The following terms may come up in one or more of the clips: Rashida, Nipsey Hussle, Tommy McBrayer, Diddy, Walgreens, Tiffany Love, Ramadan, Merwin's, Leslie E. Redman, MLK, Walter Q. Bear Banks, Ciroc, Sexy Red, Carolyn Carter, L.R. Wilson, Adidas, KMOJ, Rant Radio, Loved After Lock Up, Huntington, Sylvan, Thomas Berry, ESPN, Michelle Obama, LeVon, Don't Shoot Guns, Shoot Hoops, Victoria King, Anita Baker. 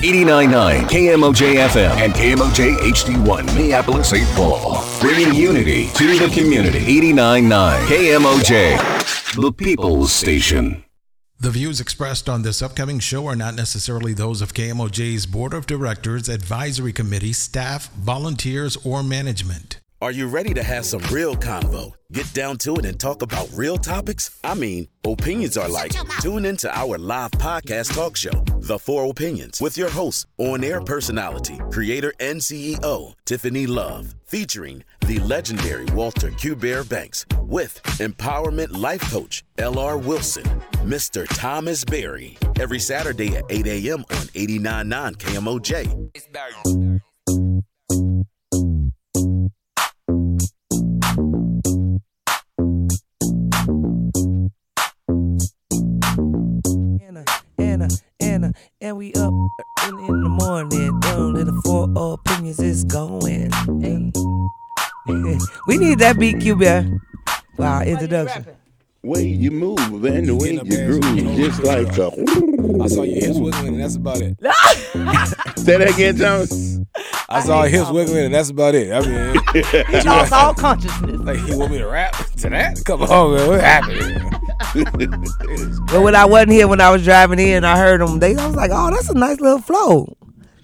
89.9 KMOJ FM and KMOJ HD1 Minneapolis, St. Paul. Bringing unity to the community. 89.9 KMOJ, the People's Station. The views expressed on this upcoming show are not necessarily those of KMOJ's Board of Directors, Advisory Committee, staff, volunteers, or management. Are you ready to have some real convo? Get down to it and talk about real topics? I mean, opinions are like. Tune into our live podcast talk show, The Four Opinions, with your host, on-air personality, creator and CEO, Tiffany Love, featuring the legendary Walter Q. Bear Banks, with empowerment life coach, L.R. Wilson, Mr. Thomas Berry, every Saturday at 8 a.m. on 89.9 KMOJ. It's Barry. And we up in the morning, down in the Four Opinions is going. Hey. We need that beat, Q Bear. Wow, introduction. Way you move and the way you groove, just like a. I saw your hips wiggling and that's about it. Say that again, Thomas. I saw his wiggling and that's about it. I mean, he lost all consciousness. Like, he want me to rap to that? Come on, man. What happened? But when I wasn't here, when I was driving in, I heard them. I was like, oh, that's a nice little flow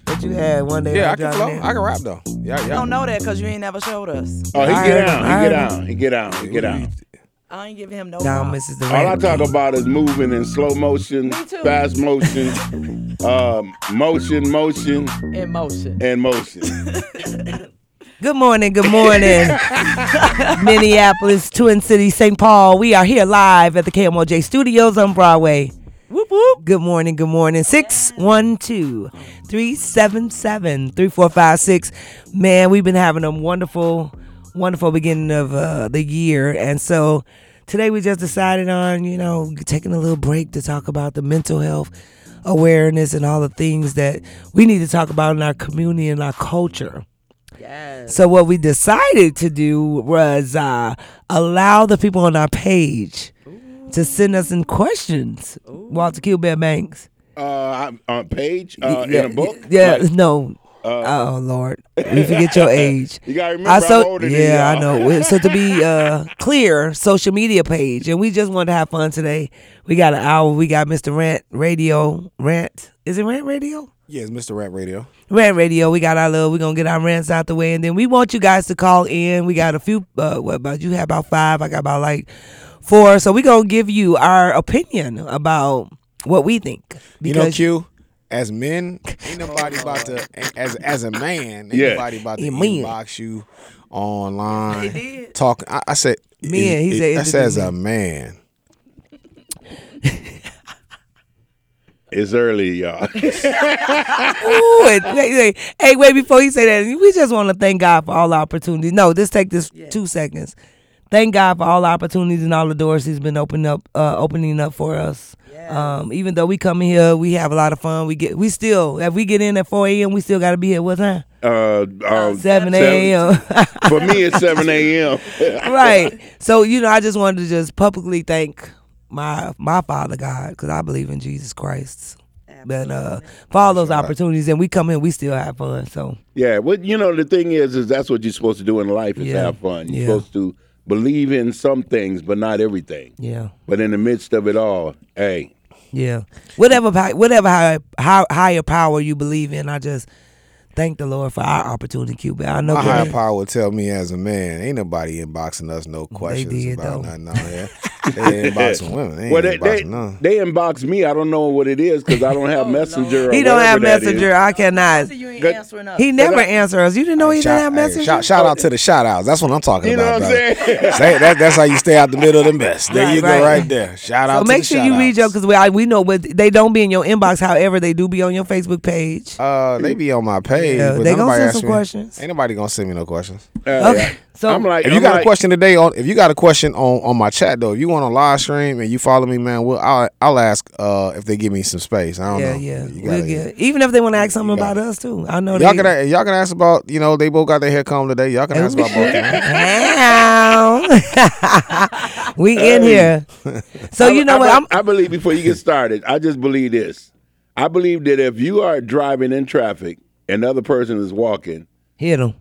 that you had one day. Yeah, I can flow. In. I can rap, though. Yeah. You don't know that because you ain't never showed us. Oh, he get out. I ain't giving him no props. All I talk about is moving in slow motion, fast motion, motion. Good morning. Minneapolis, Twin Cities, St. Paul. We are here live at the KMOJ Studios on Broadway. Whoop, whoop. Good morning. 612-377-3456. Man, we've been having a wonderful beginning of the year. And so today we just decided on, taking a little break to talk about the mental health awareness and all the things that we need to talk about in our community and our culture. Yes. So what we decided to do was allow the people on our page to send us in questions. Ooh. Walter Q. Bear Banks. On page? In a book? Yeah, like, no. Oh, Lord. You forget your age. You got to remember I'm older than you. Yeah, I know. So to be clear, social media page. And we just wanted to have fun today. We got an hour. We got Mr. Rant Radio. Rant. Is it Rant Radio? Yeah, it's Mr. Rant Radio. We got our little, we're going to get our rants out the way. And then we want you guys to call in. We got a few, you have about five. I got about like four. So we're going to give you our opinion about what we think. Q. As men, ain't nobody about to, as a man, ain't nobody about to inbox you online. They did. Talking. I said, men, he said, as a man. It's early, y'all. Ooh, hey, wait, before you say that, we just want to thank God for all the opportunities. No, just take this 2 seconds. Thank God for all the opportunities and all the doors He's been opening up for us. Yeah. Even though we come in here, we have a lot of fun. If we get in at 4 a.m., we still got to be here. What time? 7 a.m. For me, it's 7 a.m. Right. So, I just wanted to just publicly thank my Father God, because I believe in Jesus Christ. But for all those opportunities, and we come in, we still have fun. So yeah. Well, the thing is that's what you're supposed to do in life is have fun. You're supposed to believe in some things, but not everything. Yeah. But in the midst of it all, hey. Yeah. Whatever higher power you believe in, I just thank the Lord for our opportunity, Cuba. I know. My higher power would tell me as a man, ain't nobody inboxing us no questions about nothing out here. They inboxing women. They inbox me. I don't know what it is because I don't have Messenger. He don't have Messenger. I cannot. You ain't answering us. He never answers us. You didn't know he didn't have Messenger? Shout out to the shout outs. That's what I'm talking about. You know what I'm saying? That's how you stay out the middle of the mess. There go right there. Shout out to the shout outs. So make sure you read because we know they don't be in your inbox. However, they do be on your Facebook page. They be on my page. Yeah, they going to send some questions. Ain't nobody going to send me no questions. Okay. So if you got a question on my chat though, if you want a live stream and you follow me, man, I'll ask if they give me some space. I don't know. Even if they want to ask something about us too, I know y'all can ask about. They both got their hair combed today. Y'all can ask about both. We in here. So I believe before you get started, I just believe this. I believe that if you are driving in traffic and the other person is walking, hit them.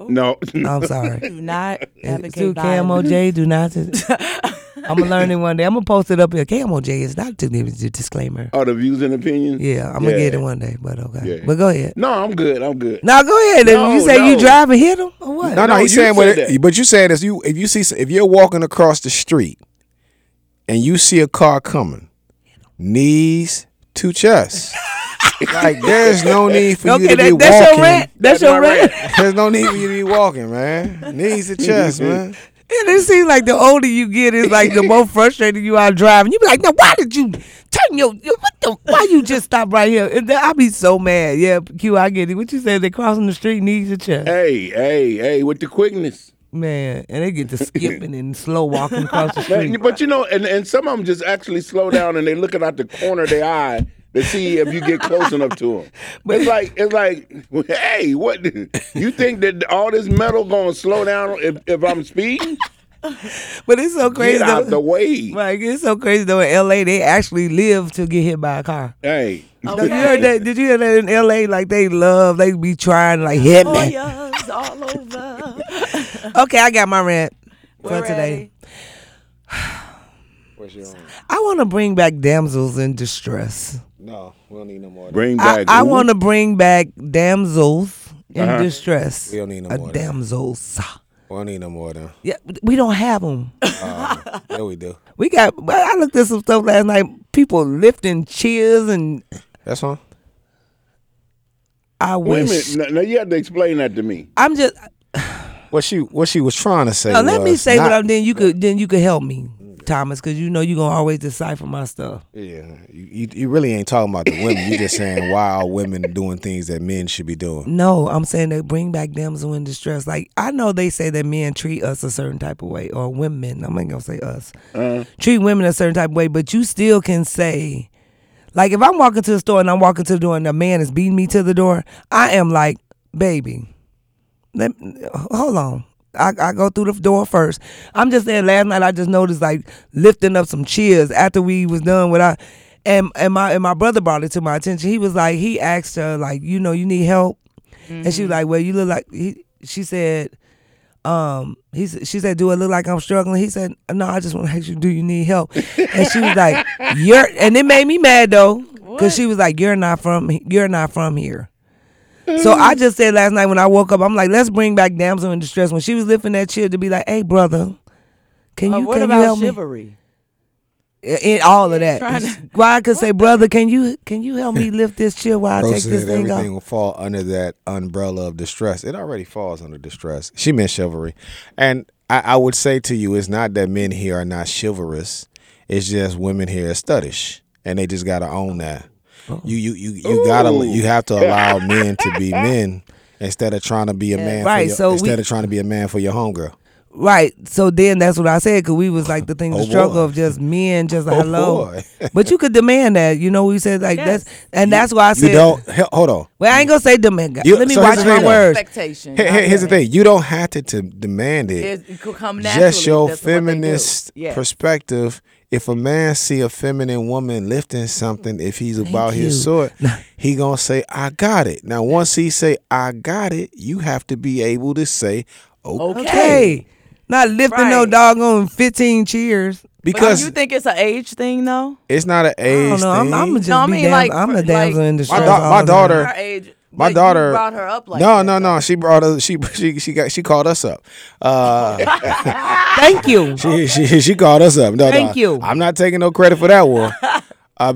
Ooh. No, I'm sorry. Do not advocate violence. KMOJ, do not. I'm gonna learn it one day. I'm gonna post it up here. KMOJ is not to give a disclaimer. Oh, the views and opinions. Yeah, I'm gonna get it one day. But okay, but go ahead. No, I'm good. I'm good. No, go ahead. No, you say you drive and hit them or what? No, he's saying what. But you saying this? If you're walking across the street and you see a car coming, knees to chest. Like, there's no need for you to be walking. That's your rant. There's no need for you to be walking, man. Knees to chest, man. And it seems like the older you get, it's like the more frustrated you are driving. You be like, now, why did you turn why you just stop right here? And I'll be so mad. Yeah, Q, I get it. What you said, they're crossing the street, knees to chest. Hey, with the quickness. Man, and they get to skipping and slow walking across the street. But you know, and some of them just actually slow down and they looking out the corner of their eye to see if you get close enough to them. But it's like, hey, what? You think that all this metal gonna slow down if I'm speeding? But it's so crazy. Get out the way. Like, it's so crazy though. In L.A., they actually live to get hit by a car. Hey, okay. Did you hear that in L.A.? Like, they be trying to like hit me. Lawyers all over. Okay, I got my rant for today. What's your rant? I want to bring back damsels in distress. No, we don't need no more. I want to bring back damsels in distress. We don't need no more. Damsels. We don't need no more of them. Yeah, we don't have them. Yeah, we do. We got. I looked at some stuff last night. People lifting chairs and. That's one. I wish. Wait a minute. Now you have to explain that to me. I'm just. What she was trying to say. Now, let me say then you could help me, Thomas, because you know you're gonna always decipher my stuff. Yeah, you really ain't talking about the women. You just saying why are women doing things that men should be doing. No, I'm saying they bring back damsel in distress. Like, I know they say that men treat us a certain type of way, or women. I'm not gonna say us treat women a certain type of way, but you still can say, like, if I'm walking to the store and I'm walking to the door and a man is beating me to the door, I am like, baby. Hold on. I go through the door first. I'm just saying, last night I just noticed, like, lifting up some chairs after we was done with our, and my brother brought it to my attention. He was like, he asked her, like, you know, you need help? Mm-hmm. And she was like, well, you look like, she said, do I look like I'm struggling? He said, no, I just want to ask you, do you need help? And she was like, and it made me mad though, because she was like, you're not from here. So I just said last night when I woke up, I'm like, let's bring back damsel in distress. When she was lifting that chair to be like, hey, brother, can you help me? What about chivalry? In all of that. Why I could say, brother, can you help me lift this chair while I take this thing off? Everything will fall under that umbrella of distress. It already falls under distress. She meant chivalry. And I would say to you, it's not that men here are not chivalrous. It's just women here are studdish. And they just got to own that. Oh. You have to allow men to be men instead of trying to be a man. Right. Instead of trying to be a man for your homegirl. Right. So then that's what I said, because we was like the struggle of just men, just like, hello. But you could demand that, you know. We said like that's why I said you don't. Hold on. Well, I ain't gonna say demand. Let me watch my words. Here's the thing: you don't have to demand it. It could come naturally. Just your feminist perspective. If a man see a feminine woman lifting something, if he's about his sort, he gonna say, I got it. Now, once he say, I got it, you have to be able to say, okay. Not lifting no doggone 15 cheers. Because do you think it's an age thing, though? It's not an age thing. I'm a damsel in distress. My daughter... My daughter brought her up like No. She called us up. Thank you. She called us up. No, thank you. I'm not taking no credit for that one.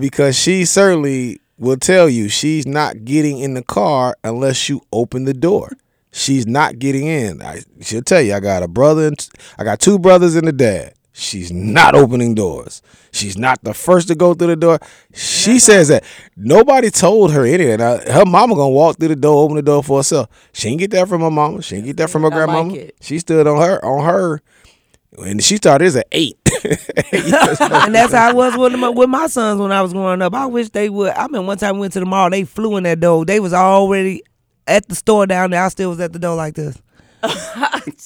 Because she certainly will tell you she's not getting in the car unless you open the door. She's not getting in. She'll tell you, I got two brothers and a dad. She's not opening doors. She's not the first to go through the door. She says that. Nobody told her anything. Her mama going to walk through the door, open the door for herself. She didn't get that from her mama. She didn't get that from her grandmama. Like, she stood on her. And she started as an 8. And that's how I was with my sons when I was growing up. I wish they would. I mean, one time we went to the mall. They flew in that door. They was already at the store down there. I still was at the door like this.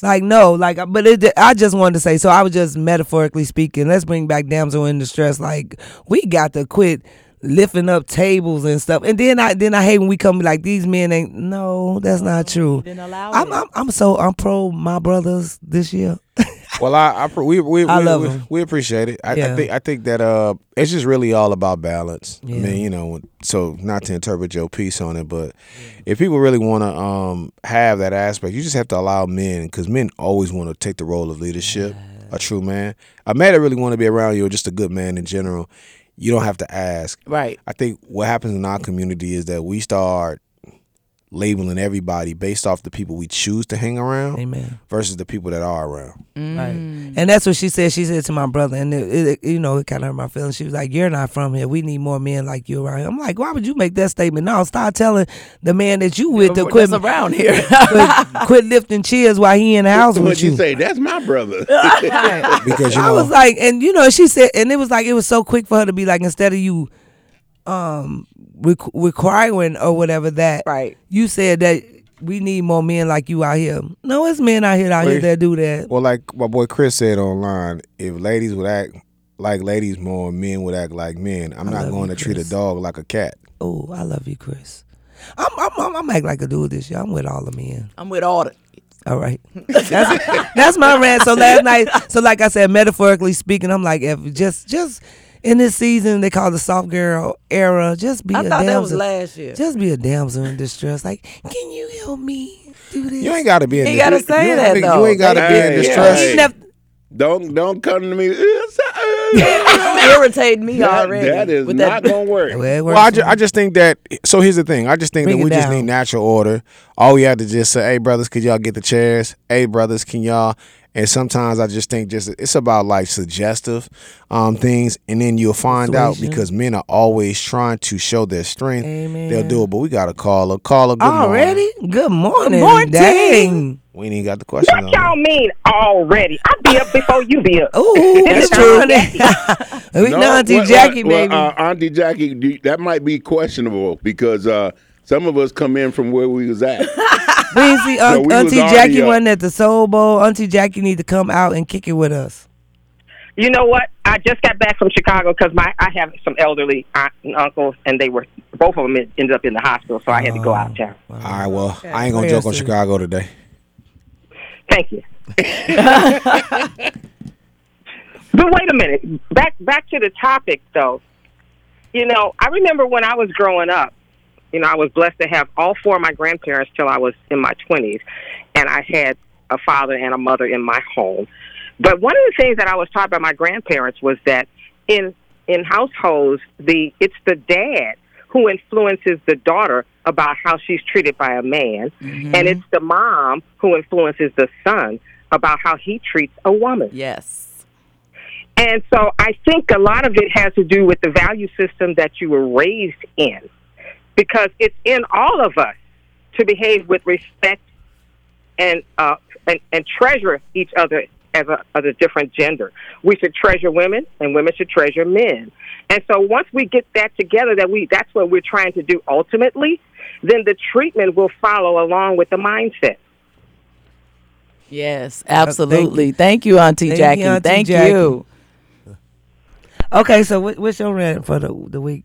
Like, no, like, but I just wanted to say, so I was just metaphorically speaking, let's bring back damsel in distress. Like, we got to quit lifting up tables and stuff. And then I hate when we come like these men ain't. No, that's not true. I'm pro my brothers this year. Well, we appreciate it. I think that it's just really all about balance. Yeah. I mean, you know, so not to interpret your piece on it, but if people really want to have that aspect, you just have to allow men, because men always want to take the role of leadership. A true man, a man that really want to be around you, or just a good man in general. You don't have to ask. Right. I think what happens in our community is that we start labeling everybody based off the people we choose to hang around. Amen. Versus the people that are around. Mm. Right. And that's what she said. She said to my brother, and it kind of hurt my feelings. She was like, "You're not from here. We need more men like you around here." I'm like, "Why would you make that statement?" No, start telling the man that you with to quit around here. quit lifting chairs while he in the house with you. What you say? That's my brother. Right. Because you know, I was like, and you know, she said, and it was like it was so quick for her to be like, instead of you, requiring or whatever that, right? You said that we need more men like you out here. No, it's men out here that do that. Well, like my boy Chris said online, if ladies would act like ladies more, men would act like men. I'm not going to treat a dog like a cat. Oh, I love you, Chris. I'm act like a dude this year. I'm with all the men. I'm with all the. All right, that's my rant. So last night, so like I said, metaphorically speaking, I'm like, if just. In this season, they call the soft girl era. Just be a damsel. I thought that was last year. Just be a damsel in distress. Like, can you help me do this? You ain't got to be in distress. You got to say that, though. You ain't got to be in distress. Don't come to me. Irritate me already. That is not going to work. Well, I just think that, so here's the thing. I just think that we just need natural order. All we have to just say, hey, brothers, could y'all get the chairs? Hey, brothers, can y'all... And sometimes I just think it's about like suggestive things, and then you'll find out, because men are always trying to show their strength. Amen. They'll do it, but we gotta call her. Good already? Morning. Good morning. Good morning. Dang. We ain't even got the question. What y'all mean already? I be up before you be up. Ooh, that's true. We know Auntie Jackie, baby. Well, Auntie Jackie, that might be questionable because some of us come in from where we was at. We see Auntie Jackie wasn't at the Soul Bowl. Auntie Jackie need to come out and kick it with us. You know what? I just got back from Chicago because I have some elderly aunts and uncles, and they were both of them ended up in the hospital, so I had to go out of town. All right, well, okay. I ain't going to joke on Chicago today. Thank you. But wait a minute. Back to the topic, though. You know, I remember when I was growing up, you know, I was blessed to have all four of my grandparents till I was in my 20s, and I had a father and a mother in my home. But one of the things that I was taught by my grandparents was that in households, it's the dad who influences the daughter about how she's treated by a man, mm-hmm. and it's the mom who influences the son about how he treats a woman. Yes. And so I think a lot of it has to do with the value system that you were raised in. Because it's in all of us to behave with respect and treasure each other as a different gender. We should treasure women, and women should treasure men. And so once we get that together, that's what we're trying to do ultimately, then the treatment will follow along with the mindset. Yes, absolutely. Thank you, Auntie Jackie. Thank you, Auntie Jackie. Okay, so what's your rant for the week,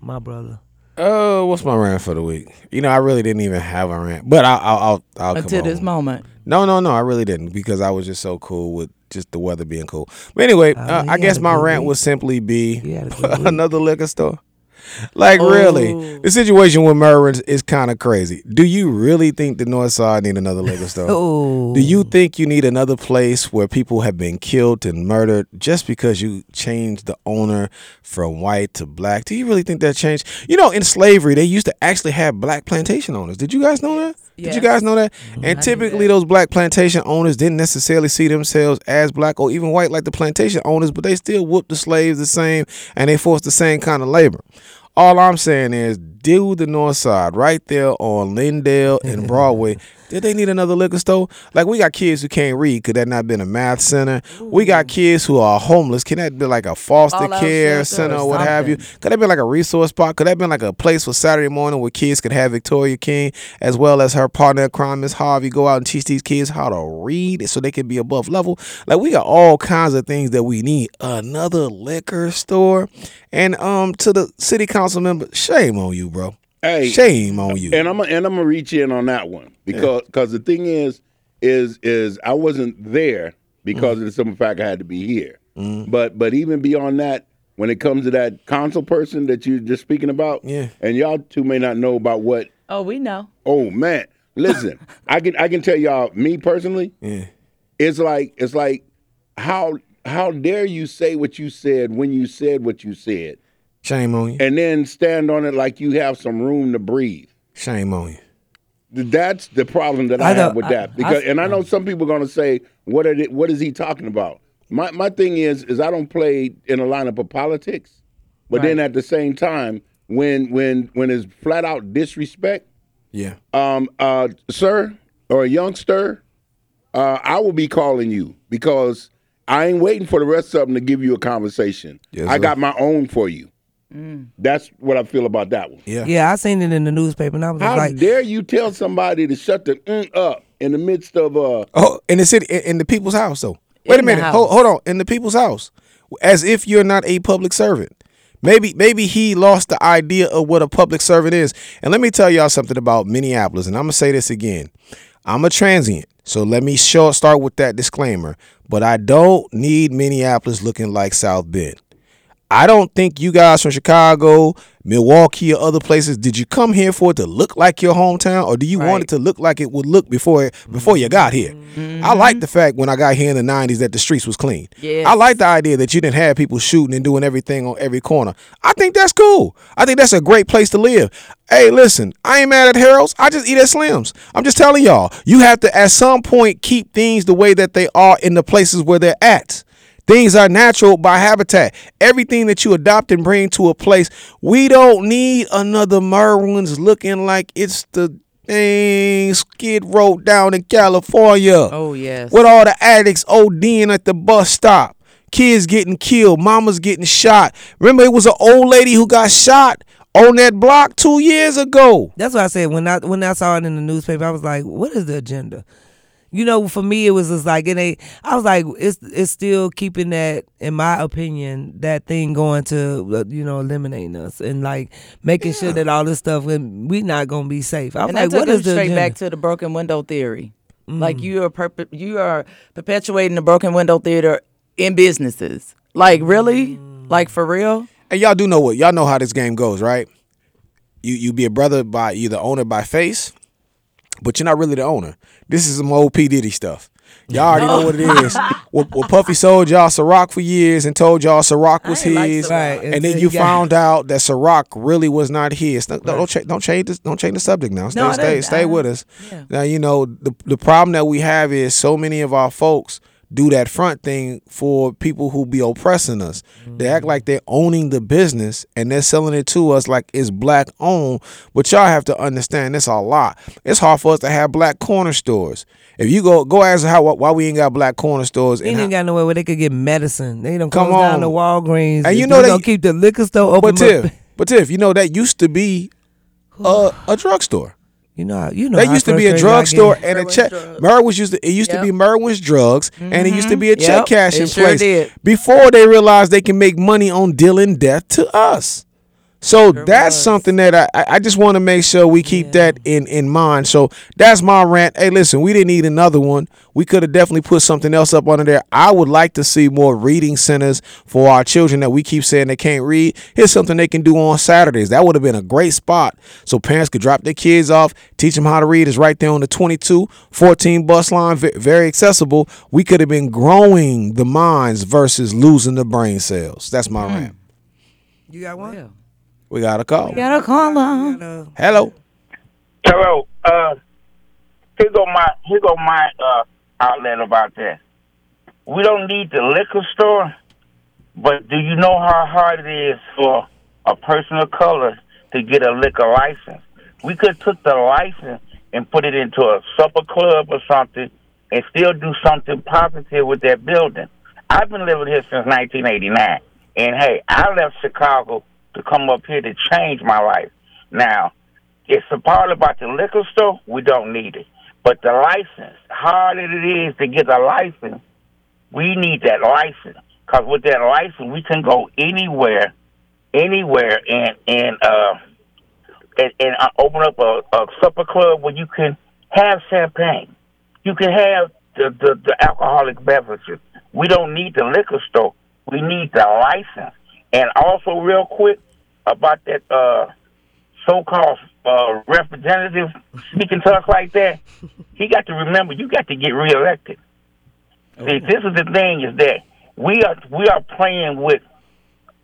my brother? Oh, what's my rant for the week? You know, I really didn't even have a rant, but I'll come until this moment. No, I really didn't, because I was just so cool with just the weather being cool. But anyway, I guess my rant would simply be another liquor store. Like, really, the situation with Merwin's is kind of crazy. Do you really think the North Side need another liquor store? Oh. Do you think you need another place where people have been killed and murdered just because you changed the owner from white to black? Do you really think that changed? You know, in slavery, they used to actually have black plantation owners. Did you guys know that? Yes. Did you guys know that? Mm-hmm. And typically those black plantation owners didn't necessarily see themselves as black or even white like the plantation owners, but they still whooped the slaves the same, and they forced the same kind of labor. All I'm saying is, do the North Side right there on Lindale and Broadway. Did they need another liquor store? Like, we got kids who can't read. Could that not have been a math center? Ooh. We got kids who are homeless. Can that be like a foster care center or what have you? Could that be like a resource spot? Could that be like a place for Saturday morning where kids could have Victoria King as well as her partner in crime, Miss Harvey, go out and teach these kids how to read so they can be above level? Like, we got all kinds of things that we need. Another liquor store. And to the city council member, shame on you, bro. Hey, shame on you. And I'm gonna reach in on that one because the thing is I wasn't there because of the simple fact I had to be here. Mm. But even beyond that, when it comes to that council person that you're just speaking about, and y'all two may not know about what. Oh, we know. Oh man, listen, I can tell y'all, me personally, it's like how dare you say what you said when you said what you said. Shame on you. And then stand on it like you have some room to breathe. Shame on you. That's the problem that I have with that. Because I know some people are going to say, what is he talking about? My thing is I don't play in a lineup of politics. But then at the same time, when it's flat out disrespect, sir or youngster, I will be calling you because I ain't waiting for the rest of them to give you a conversation. Yes, I got my own for you. Mm. That's what I feel about that one. Yeah, I seen it in the newspaper, and I was how dare you tell somebody to shut the up in the midst of in the city, in the people's house though. Wait a minute, hold on, in the people's house, as if you're not a public servant. Maybe he lost the idea of what a public servant is. And let me tell y'all something about Minneapolis, and I'm gonna say this again. I'm a transient, so let me start with that disclaimer. But I don't need Minneapolis looking like South Bend. I don't think you guys from Chicago, Milwaukee, or other places, did you come here for it to look like your hometown, or do you want it to look like it would look before you got here? Mm-hmm. I like the fact when I got here in the 90s that the streets was clean. Yes. I like the idea that you didn't have people shooting and doing everything on every corner. I think that's cool. I think that's a great place to live. Hey, listen, I ain't mad at Harold's. I just eat at Slim's. I'm just telling y'all, you have to at some point keep things the way that they are in the places where they're at. Things are natural by habitat. Everything that you adopt and bring to a place, we don't need another Merwin's looking like it's the dang Skid Row down in California. Oh, yes. With all the addicts ODing at the bus stop. Kids getting killed. Mamas getting shot. Remember, it was an old lady who got shot on that block 2 years ago. That's what I said. When I saw it in the newspaper, I was like, what is the agenda? You know, for me, it was just like it's still keeping that, in my opinion, that thing going to, you know, eliminating us and like making sure that all this stuff, we not gonna be safe. I was like, what is the straight agenda? Back to the broken window theory? Mm. Like you are perpetuating the broken window theater in businesses. Like really, like for real. And y'all do know what y'all know how this game goes, right? You be a brother by either owner by face. But you're not really the owner. This is some old P. Diddy stuff. Y'all already know what it is. Well, Puffy sold y'all Ciroc for years and told y'all Ciroc was his, and then you found out that Ciroc really was not his. Don't change the subject now. Stay with us. Yeah. Now you know the problem that we have is so many of our folks do that front thing for people who be oppressing us. Mm-hmm. They act like they're owning the business and they're selling it to us like it's black owned. But y'all have to understand this a lot. It's hard for us to have black corner stores. If you go ask why we ain't got black corner stores. They ain't got nowhere where they could get medicine. They don't come down to Walgreens. And you know they don't keep the liquor store open. But Tiff, you know that used to be a drugstore. You know. That used to be a drugstore and a check. It used to be Merwin's Drugs, mm-hmm. and it used to be a check cashing place. Did. Before they realized they can make money on dealing death to us. So something that I just want to make sure we keep that in mind. So that's my rant. Hey, listen, we didn't need another one. We could have definitely put something else up under there. I would like to see more reading centers for our children that we keep saying they can't read. Here's something they can do on Saturdays. That would have been a great spot so parents could drop their kids off, teach them how to read. It's right there on the 22-14 bus line, very accessible. We could have been growing the minds versus losing the brain cells. That's my rant. You got one? Yeah. We got a call. Hello. Hello. Here go my outlet about that. We don't need the liquor store, but do you know how hard it is for a person of color to get a liquor license? We could took the license and put it into a supper club or something and still do something positive with that building. I've been living here since 1989. And, hey, I left Chicago to come up here to change my life. Now, it's the part about the liquor store, we don't need it. But the license, hard as it is to get a license, we need that license. Because with that license, we can go anywhere, and open up a supper club where you can have champagne. You can have the alcoholic beverages. We don't need the liquor store. We need the license. And also, real quick, about that so-called representative speaking to us like that, he got to remember, you got to get reelected. Okay. See, this is the thing, is that we are playing with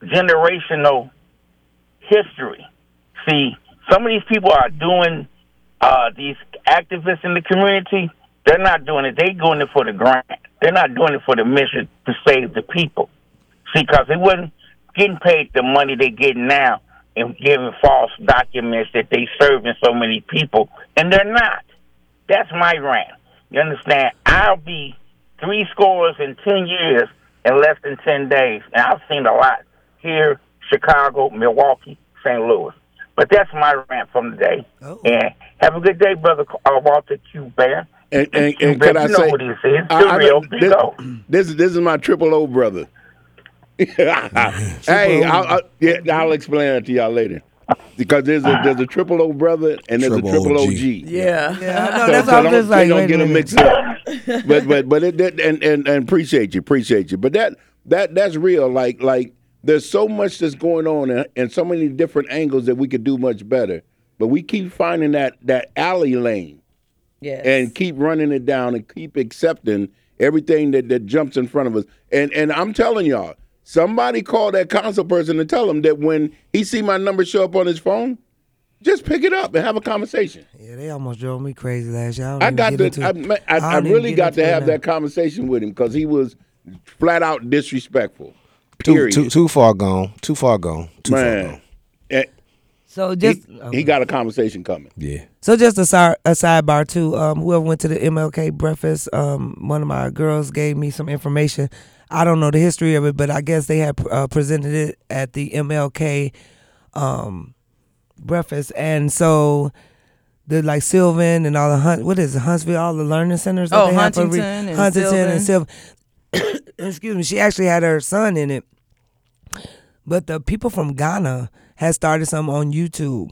generational history. See, some of these people are doing, these activists in the community, they're not doing it. They're doing it for the grant. They're not doing it for the mission to save the people. See, because they wasn't getting paid the money they're getting now and giving false documents that they serving so many people, and they're not. That's my rant. You understand? I'll be 70 in less than 10 days, and I've seen a lot here, Chicago, Milwaukee, St. Louis. But that's my rant from today. Oh. And have a good day, Brother Walter Q. Bear. And can I say, this is my triple O brother. Hey, I'll explain it to y'all later. Because there's a triple O brother and there's a triple OG. Yeah. No, that's so all just like, don't get them mixed up. But it and appreciate you. But that's real. Like there's so much that's going on and so many different angles that we could do much better. But we keep finding that alley lane. Yes. And keep running it down and keep accepting everything that jumps in front of us. And I'm telling y'all, somebody call that council person and tell him that when he see my number show up on his phone, just pick it up and have a conversation. Yeah, they almost drove me crazy last year. I really got to have that conversation with him because he was flat out disrespectful. Period. Too far gone. Man. Far gone. So he got a conversation coming. Yeah. So just a sidebar too. Whoever went to the MLK breakfast, one of my girls gave me some information. I don't know the history of it, but I guess they had presented it at the MLK breakfast, and so the like Sylvan and all the Huntsville, all the learning centers. That Huntington and Sylvan. Excuse me. She actually had her son in it, but the people from Ghana has started some on YouTube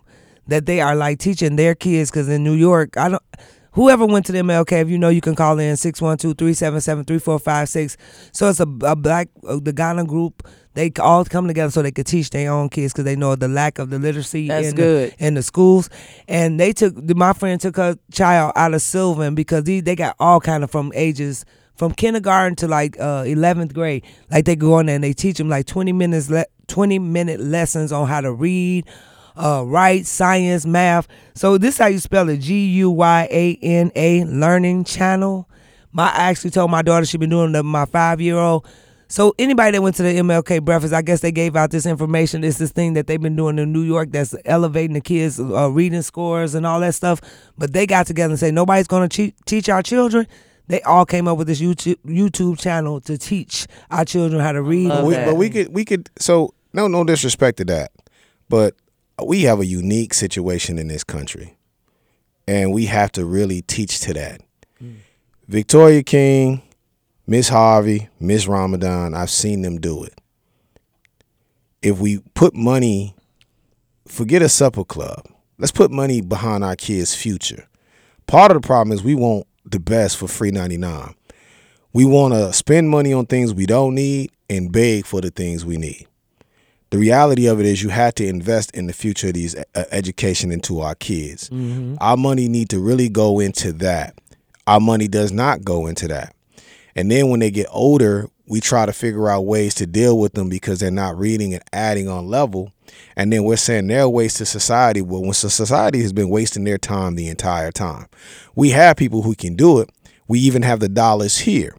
that they are like teaching their kids, because in New York, whoever went to the MLK, if you know, you can call in 612-377-3456. So it's the Ghana group. They all come together so they could teach their own kids, because they know the lack of the literacy in the schools. And they my friend took her child out of Sylvan, because they got all kind of from ages from kindergarten to like 11th grade. Like they go in there and they teach them like 20-minute lessons on how to read, write, science, math. So this is how you spell it, G-U-Y-A-N-A, Learning Channel. I actually told my daughter she'd been doing my 5-year-old. So anybody that went to the MLK breakfast, I guess they gave out this information. It's this thing that they've been doing in New York that's elevating the kids' reading scores and all that stuff. But they got together and said, nobody's going to teach our children. They all came up with this YouTube channel to teach our children how to read. But we could, no disrespect to that, but we have a unique situation in this country, and we have to really teach to that. Mm. Victoria King, Miss Harvey, Miss Ramadan, I've seen them do it. If we put money, forget a supper club, let's put money behind our kids' future. Part of the problem is we won't the best for $3.99. We want to spend money on things we don't need and beg for the things we need. The reality of it is you have to invest in the future of these education into our kids. Mm-hmm. Our money need to really go into that. Our money does not go into that. And then when they get older, we try to figure out ways to deal with them because they're not reading and adding on level. And then we're saying they're a waste to society. Well, when society has been wasting their time the entire time. We have people who can do it. We even have the dollars here.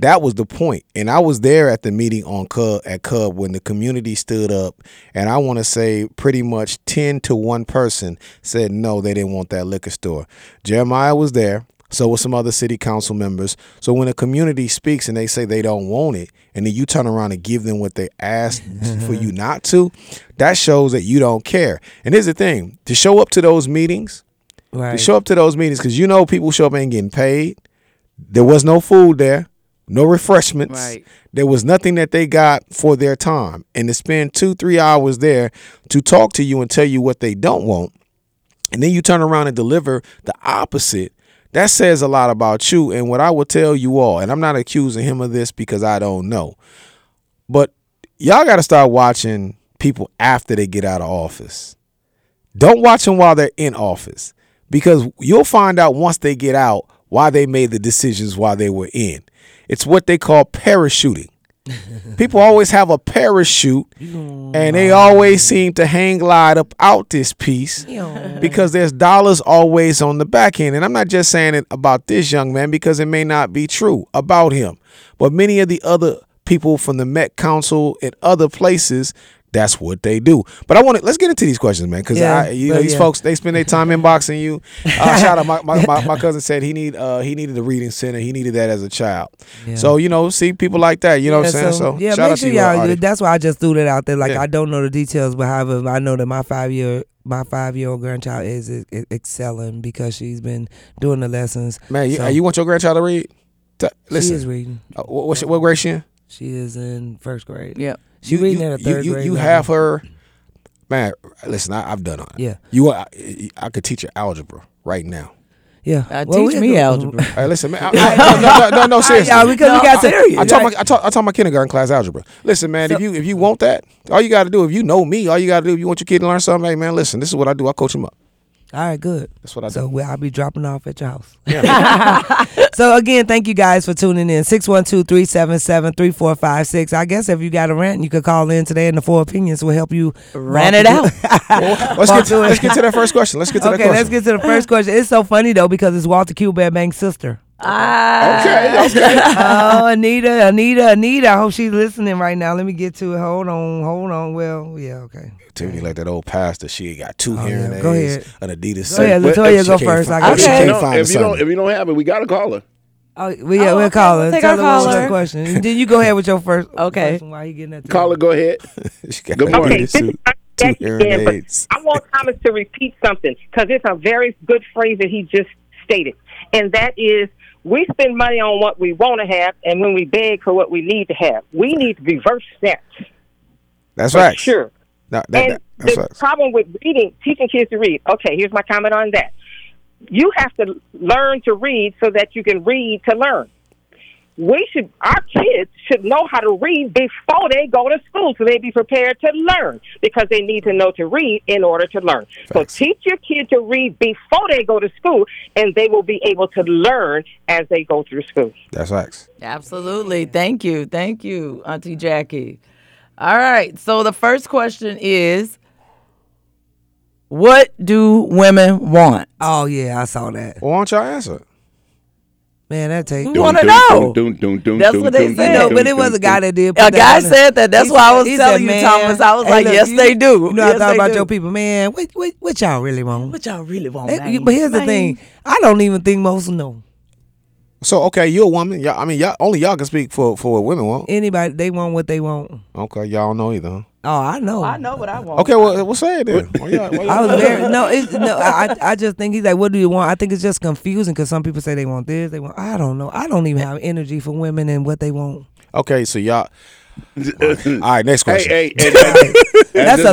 That was the point. And I was there at the meeting on Cub, at Cub, when the community stood up, and I want to say pretty much 10 to 1 person said no, they didn't want that liquor store. Jeremiah was there. So with some other city council members. So when a community speaks and they say they don't want it, and then you turn around and give them what they asked for you not to, that shows that you don't care. And here's the thing, to show up to those meetings, right. To show up to those meetings, because you know people show up and getting paid. There was no food there, no refreshments. Right. There was nothing that they got for their time. And to spend 2-3 hours there to talk to you and tell you what they don't want, and then you turn around and deliver the opposite, that says a lot about you. And what I will tell you all, and I'm not accusing him of this because I don't know, but y'all got to start watching people after they get out of office. Don't watch them while they're in office, because you'll find out once they get out why they made the decisions while they were in. It's what they call parachuting. People always have a parachute, and they always seem to hang glide up out this piece because there's dollars always on the back end. And I'm not just saying it about this young man, because it may not be true about him, but many of the other people from the Met Council and other places, that's what they do. But I want to, let's get into these questions, man, because these folks, they spend their time inboxing you. Shout out, my cousin said he needed a reading center. He needed that as a child. Yeah. So see people like that. You know what I'm saying? So yeah, shout out to y'all. That's why I just threw that out there. Like I don't know the details, but however, I know that my 5-year-old grandchild is excelling because she's been doing the lessons. Man, you want your grandchild to read? Listen, she is reading. What grade she in? She is in first grade. Yep. She reading at a third grade. You have her, man. Listen, I've done it. Yeah, I could teach her algebra right now. Yeah, teach me algebra. All right, listen, man. No, seriously. Yeah, because we got serious. I taught my kindergarten class algebra. Listen, man. So, if you want that, all you got to do. If you know me, all you got to do. If you want your kid to learn something, hey, man, listen. This is what I do. I coach him up. All right, good. That's what I do. So I'll be dropping off at your house. Yeah. So, again, thank you guys for tuning in. 612-377-3456. I guess if you got a rant, you could call in today, and the Four Opinions will help you rant it out. Let's get to that first question. Let's get to the first question. It's so funny, though, because it's Walter Q. Bear Banks' sister. Okay. Oh, Anita. I hope she's listening right now. Let me get to it. Hold on. Well, yeah, okay. Tiffany, like that old pastor, she got two hearing aids, an Adidas. Go ahead, Latoya, go first. If you don't have it, we gotta call her. We'll call her. Tell her the question. Then you go ahead with your first. Okay. Why you getting that? Call her. Go ahead. Good morning. Two hearing aids. I want Thomas to repeat something because it's a very good phrase that he just stated, and that is, we spend money on what we want to have, and when we beg for what we need to have, we need to reverse that. That's right. Sure. That's the problem with reading, teaching kids to read. Okay, here's my comment on that. You have to learn to read so that you can read to learn. Our kids should know how to read before they go to school, so they be prepared to learn, because they need to know to read in order to learn. Thanks. So teach your kid to read before they go to school, and they will be able to learn as they go through school. That's facts. Absolutely. Thank you, Auntie Jackie. All right. So the first question is, what do women want? Oh, yeah, I saw that. Well, why don't y'all answer? Man, that takes. We want to know. That's what they said. No, but it was a guy that did. A guy said that. That's why I was telling you, Thomas. I was like, yes, they do. You know, I thought about your people, man. What y'all really want? What y'all really want? But here's the thing. I don't even think most know. So okay, you're a woman. Y'all, only y'all can speak for what women want. Anybody, they want what they want. Okay, y'all don't know either. Huh? Oh, I know. I know what I want. Okay, well, we'll say it then. I was married. I just think he's like, what do you want? I think it's just confusing because some people say they want this, they want. I don't know. I don't even have energy for women and what they want. Okay, so y'all. All right, next question. Hey, that's a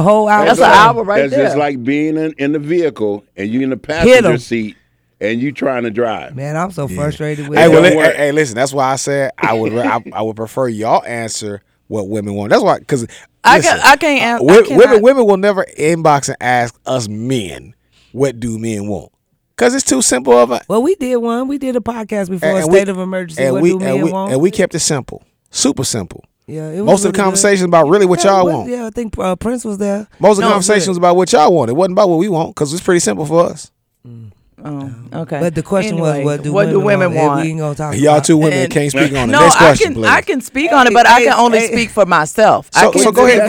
whole hour. That's an hour right there. That's just like being in the vehicle and you in the passenger seat. And you trying to drive. Man, I'm so frustrated with it. Hey, listen, that's why I said I would prefer y'all answer what women want. That's why, because I can't answer. Women will never inbox and ask us men, what do men want? Because it's too simple of a. Well, we did one. We did a podcast before, and State of Emergency, what do men want? And we kept it simple. Super simple. Yeah, it was most of the conversations about really what y'all want. Yeah, I think Prince was there. Most of the conversations about what y'all want. It wasn't about what we want, because it's pretty simple for us. Oh, okay. But the question was, what do women want? We ain't gonna talk. Y'all two women can't speak on it. No, next question, please. I can speak on it, but I can only speak for myself. So go ahead,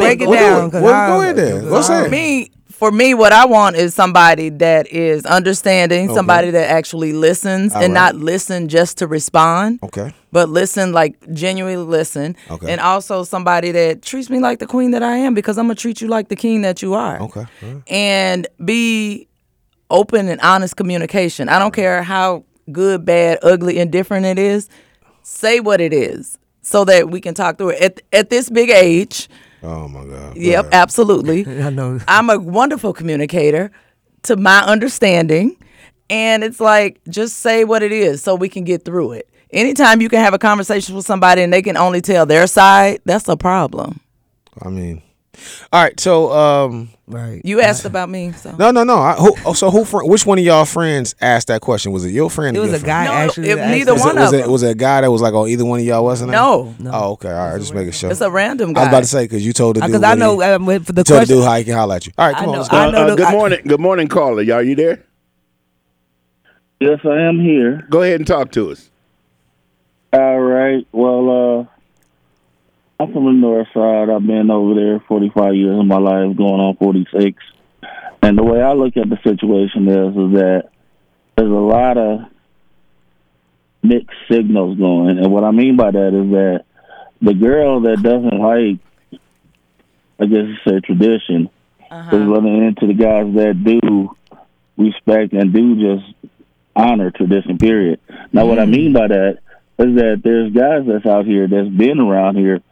break it down. Go ahead, then. Go ahead. For me, what I want is somebody that is understanding, somebody that actually listens and not listen just to respond. Okay. But listen, like genuinely listen. Okay. And also somebody that treats me like the queen that I am, because I'm going to treat you like the king that you are. Okay. Right. And be open and honest communication. I don't care how good, bad, ugly, indifferent it is. Say what it is so that we can talk through it. At this big age... Oh, my God. Yep, right. Absolutely. I know. I'm a wonderful communicator to my understanding, and it's like, just say what it is so we can get through it. Anytime you can have a conversation with somebody and they can only tell their side, that's a problem. I mean, all right, so... right. You asked about me, so... No. Which one of y'all friends asked that question? Was it your friend? It was a guy, actually. Neither one of them. Was it a guy that was like, oh, either one of y'all wasn't? No. Oh, okay. All right, just making sure. It's a random guy. I was about to say, because you told the dude... Because I know... for the question... Told the dude how he can holler at you. All right, come on, let's go. Good morning, caller. Y'all, you there? Yes, I am here. Go ahead and talk to us. All right, well, I'm from the north side. I've been over there 45 years of my life, going on 46. And the way I look at the situation is that there's a lot of mixed signals going. And what I mean by that is that the girl that doesn't like, I guess you say, tradition, is running into the guys that do respect and do just honor tradition, period. Now, what I mean by that is that there's guys that's out here that's been around here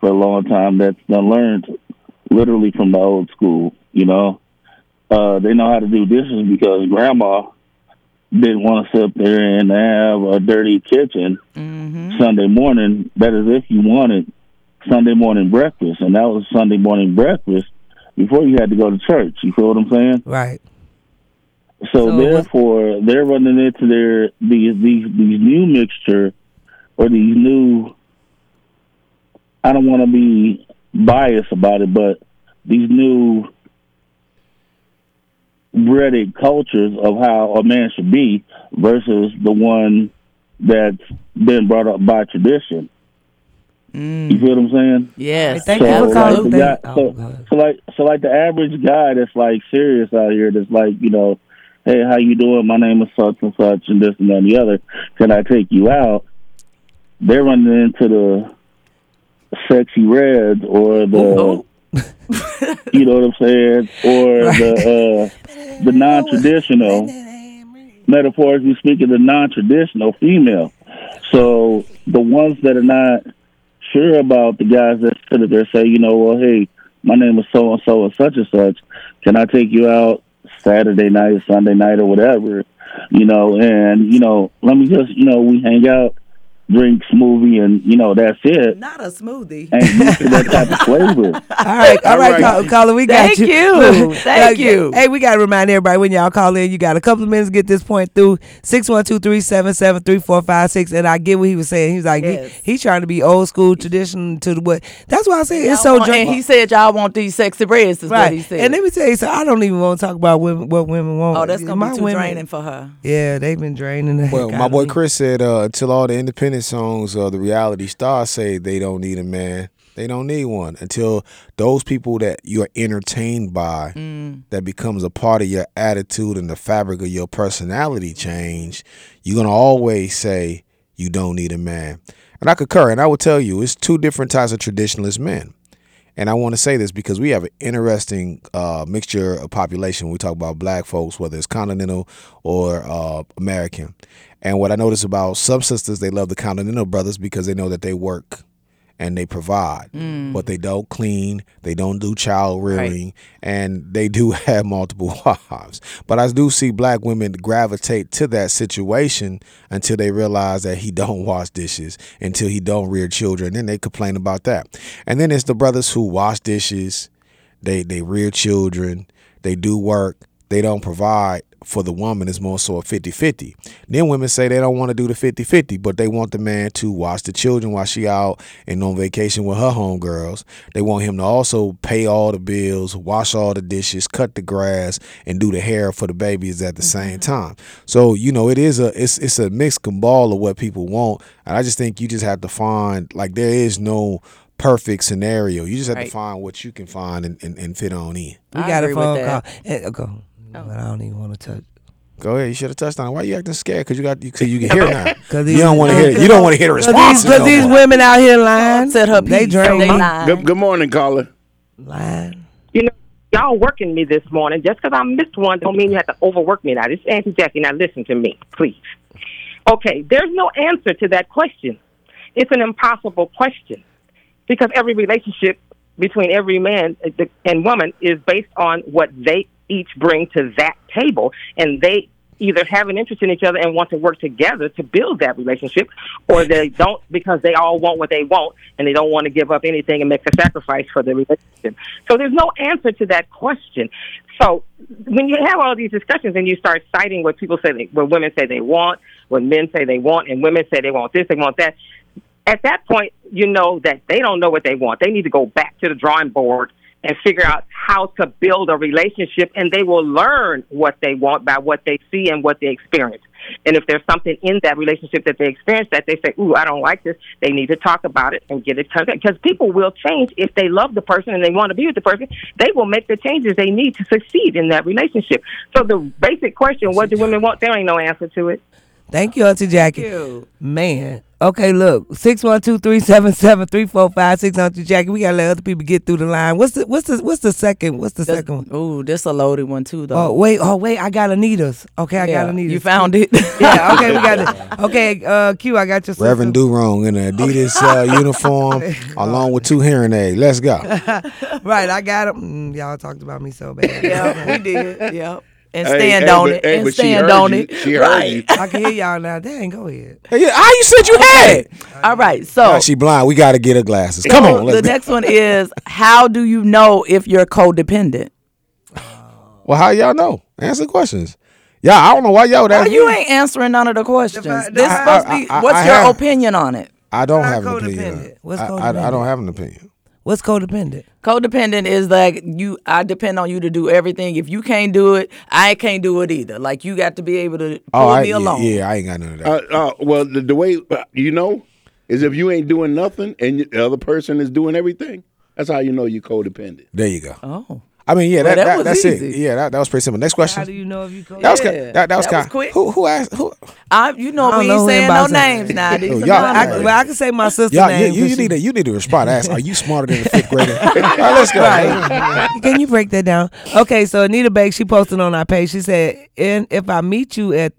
for a long time that's learned literally from the old school, you know. They know how to do dishes because grandma didn't want to sit up there and have a dirty kitchen Sunday morning. That is if you wanted Sunday morning breakfast, and that was Sunday morning breakfast before you had to go to church. You feel what I'm saying? Right. So therefore, they're running into their these new mixture or these new... I don't want to be biased about it, but these new bred cultures of how a man should be versus the one that's been brought up by tradition. You feel what I'm saying? Yes. So like the average guy that's like serious out here, that's like, you know, hey, how you doing? My name is such and such, and this and that and the other. Can I take you out? They're running into the Sexy Red or the you know what I'm saying, or the non-traditional, metaphorically speaking, the non-traditional female. So the ones that are not sure about the guys that sit up there say, you know, well, hey, my name is so and so and such, can I take you out Saturday night or Sunday night or whatever, you know, and, you know, let me just, you know, we hang out, drink smoothie, and, you know, that's it. Not a smoothie. And used to that type of flavor. All right, caller, we got you. Thank you. Hey, we got to remind everybody, when y'all call in, you got a couple of minutes to get this point through. 612-377-3456. And I get what he was saying. He was like, yes. He's trying to be old school, tradition to what. That's why I say it's so drunk. And he said y'all want these sexy breasts is right. What he said. And let me tell you, so I don't even want to talk about what women want. Oh, that's going to be too draining for her. Yeah, they've been draining the Well, my boy Chris said, until all the independent songs of the reality stars say they don't need a man, they don't need one, until those people that you're entertained by, that becomes a part of your attitude and the fabric of your personality change, you're going to always say you don't need a man. And I concur, and I will tell you, it's two different types of traditionalist men. And I want to say this because we have an interesting mixture of population when we talk about black folks, whether it's continental or American. And what I notice about some sisters, they love the continental brothers because they know that they work and they provide. But they don't clean, they don't do child rearing, right. And they do have multiple wives. But I do see black women gravitate to that situation until they realize that he don't wash dishes, until he don't rear children. Then they complain about that. And then it's the brothers who wash dishes, they rear children, they do work, they don't provide for the woman. It's more so a 50-50. Then women say they don't want to do the 50-50, but they want the man to watch the children while she out and on vacation with her homegirls. They want him to also pay all the bills, wash all the dishes, cut the grass, and do the hair for the babies at the same time. So, you know, it's a mixed cabal of what people want. And I just think you just have to find, like, there is no perfect scenario. You just have to find what you can find and fit on in. We got a phone call. Hey, go. Oh. I don't even want to touch. Go ahead. You should have touched on it. Why are you acting scared? Because you can hear it now. You don't want to hear it. You don't want to hear the response. Because these women out here lying. They drink. They lie. Good morning, caller. Lying. You know, y'all working me this morning. Just because I missed one don't mean you have to overwork me now. This is Auntie Jackie. Now listen to me, please. Okay, there's no answer to that question. It's an impossible question. Because every relationship between every man and woman is based on what they each bring to that table, and they either have an interest in each other and want to work together to build that relationship, or they don't because they all want what they want and they don't want to give up anything and make a sacrifice for the relationship. So there's no answer to that question. So when you have all these discussions and you start citing what people say, what women say they want, what men say they want, and women say they want this, they want that, at that point, you know that they don't know what they want. They need to go back to the drawing board and figure out how to build a relationship, and they will learn what they want by what they see and what they experience. And if there's something in that relationship that they experience that they say, ooh, I don't like this, they need to talk about it and get it turned out. Because people will change if they love the person and they want to be with the person. They will make the changes they need to succeed in that relationship. So the basic question, what do women want? There ain't no answer to it. Thank you, Auntie Jackie. Thank you. Man. Okay, look. 612-377-3456, Auntie Jackie. We gotta let other people get through the line. What's the second one? Oh, that's a loaded one too though. Oh wait, I got Anita's. Okay, I got Anita's. You found it. Yeah, okay, we got it. Okay, Q, I got your sister. Reverend Durong in an Adidas uniform along with two hearing aids. Let's go. Right, I got him. Y'all talked about me so bad. Yeah, we did. Yep. And stand on it. She heard you. I can hear y'all now. Dang, go ahead. You said you had it. All right, so. Now she blind. We got to get her glasses. Come on. The next one is, how do you know if you're codependent? Well, how y'all know? Answer questions. Yeah, I don't know why y'all would ask you ain't answering none of the questions. What's your opinion on it? I don't have an opinion. What's codependent? I don't have an opinion. What's codependent? Codependent is like I depend on you to do everything. If you can't do it, I can't do it either. Like you got to be able to pull me along. Yeah, I ain't got none of that. Well, the way you know is if you ain't doing nothing and the other person is doing everything. That's how you know you're codependent. There you go. Oh. I mean, yeah, that's easy. Yeah, that was pretty simple. Next question. How do you know if you go? That was quick. Who asked? We ain't saying no names now. I can say my sister's name. You need to respond. Ask, are you smarter than the fifth grader? All right, let's go. Right. Can you break that down? Okay, so Anita Baker, she posted on our page. She said, "And if I meet you at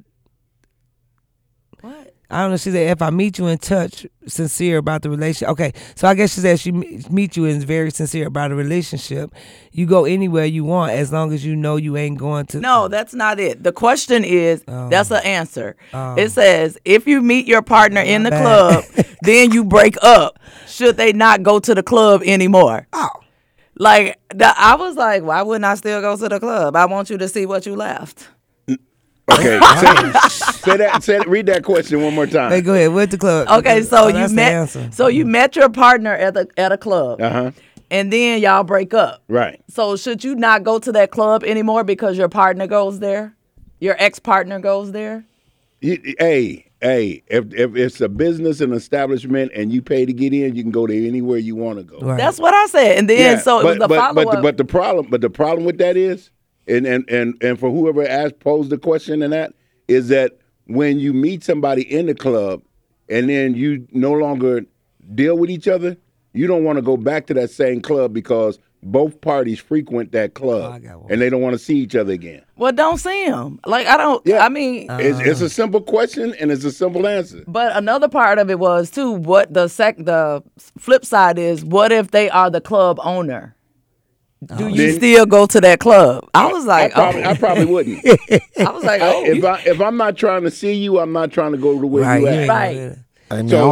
what? I don't know." She said, "If I meet you in touch, sincere about the relationship." Okay, so I guess she said she meet you and is very sincere about a relationship. You go anywhere you want as long as you know you ain't going to. No, that's not it. The question is, that's the answer. It says, if you meet your partner in the club, then you break up. Should they not go to the club anymore? Oh. Like, I was like, why wouldn't I still go to the club? I want you to see what you left. Okay, say that. Read that question one more time. Hey, go ahead. Where's the club? Okay, so you met your partner at a club, and then y'all break up. Right. So should you not go to that club anymore because your partner goes there, your ex partner goes there? Hey, if it's a business and establishment and you pay to get in, you can go to anywhere you want to go. Right. That's what I said, and then it was the follow-up. But the problem with that is. And for whoever posed the question and that is that when you meet somebody in the club and then you no longer deal with each other, you don't want to go back to that same club because both parties frequent that club and they don't want to see each other again. Well, don't see them. Like, I don't, yeah. I mean. It's a simple question and it's a simple answer. But another part of it was, too, what the flip side is, what if they are the club owner? Do you still go to that club? I was like, I probably wouldn't. I was like, if I'm not trying to see you, I'm not trying to go to where you at. Right. I mean, so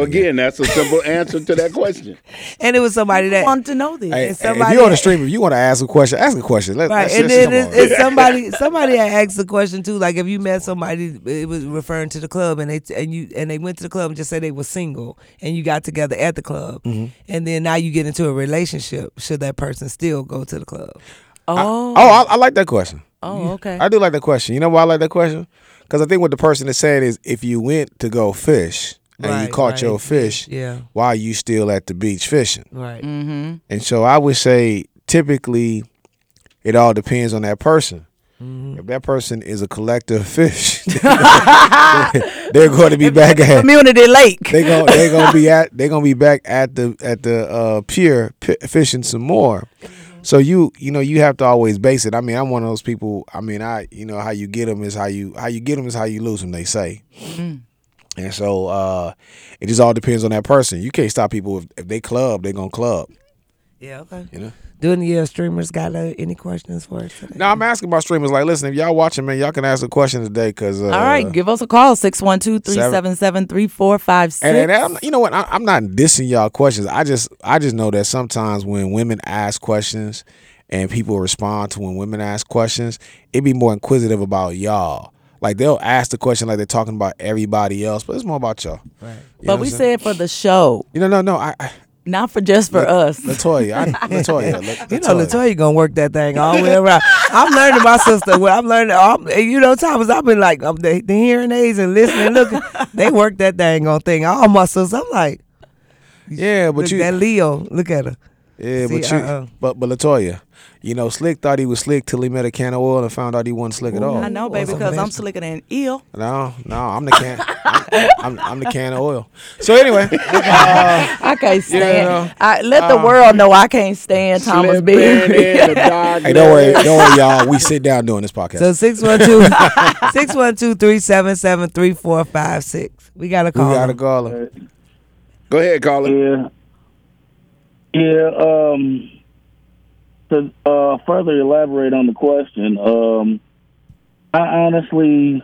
again, that's a simple answer to that question. And it was somebody that wanted to know this. If you're on the stream, if you want to ask a question, ask a question. Somebody asked a question too. Like if you met somebody, it was referring to the club, and they went to the club and just said they were single, and you got together at the club, mm-hmm. and then now you get into a relationship. Should that person still go to the club? I like that question. Oh, okay. I do like that question. You know why I like that question? Because I think what the person is saying is, if you went to go fish and you caught your fish, why are you still at the beach fishing? Right. Mm-hmm. And so I would say typically it all depends on that person. Mm-hmm. If that person is a collector of fish, they're going to be back at community lake. They're going to be back at the pier fishing some more. So you have to always base it. I mean, I'm one of those people. I mean, how you get them is how you lose them, they say. Mm. And so it just all depends on that person. You can't stop people if they club, they're gonna club. Yeah, okay. You know? Do any of your streamers got any questions for us today? No, I'm asking my streamers. Like, listen, if y'all watching, man, y'all can ask a question today. Cause all right, give us a call 612-377-3456. And you know what? I'm not dissing y'all questions. I just know that sometimes when women ask questions and people respond to when women ask questions, it be more inquisitive about y'all. Like they'll ask the question like they're talking about everybody else, but it's more about y'all. Right. You but we said for the show. You know, no. Not for just for us. LaToya. You know, LaToya gonna work that thing all the way around. I'm learning my sister. Thomas, I've been like, the hearing aids and listening, looking. They work that thing on thing. All my sisters, I'm like, yeah, but that Leo, look at her. Yeah, but LaToya, you know, Slick thought he was slick till he met a can of oil and found out he wasn't slick at all. I know, baby, because I'm slicker than eel. No, I'm the can. I'm the can of oil. So anyway, I can't stand. Let the world know I can't stand Thomas Berry. Hey, don't worry, y'all. We sit down doing this podcast. So 612-377-3456. We got to call. We got to call him. Go ahead, call him. Yeah. Yeah, to further elaborate on the question, I honestly,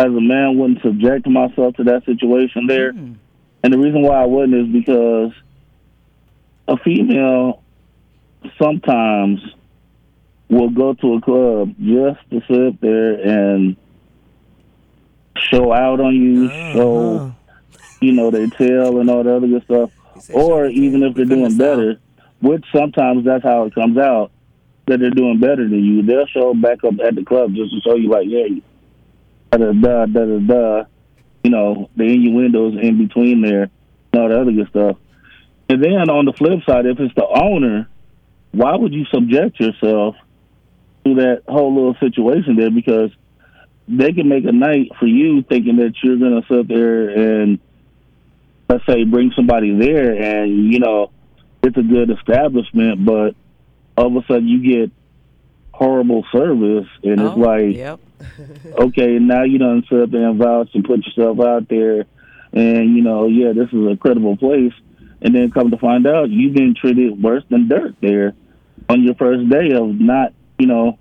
as a man, wouldn't subject myself to that situation there. Mm. And the reason why I wouldn't is because a female sometimes will go to a club just to sit there and show out on you, show, they tell and all the other good stuff. Or even if they're doing better, which sometimes that's how it comes out, that they're doing better than you. They'll show back up at the club just to show you, like, yeah, da-da-da-da-da-da, the innuendos in between there and all the other good stuff. And then on the flip side, if it's the owner, why would you subject yourself to that whole little situation there? Because they can make a night for you thinking that you're going to sit there and, let's say, bring somebody there and, it's a good establishment, but all of a sudden you get horrible service and it's like, yep. Okay, now you done set up and vouch and put yourself out there and, this is a credible place. And then come to find out you've been treated worse than dirt there on your first day of not, dealing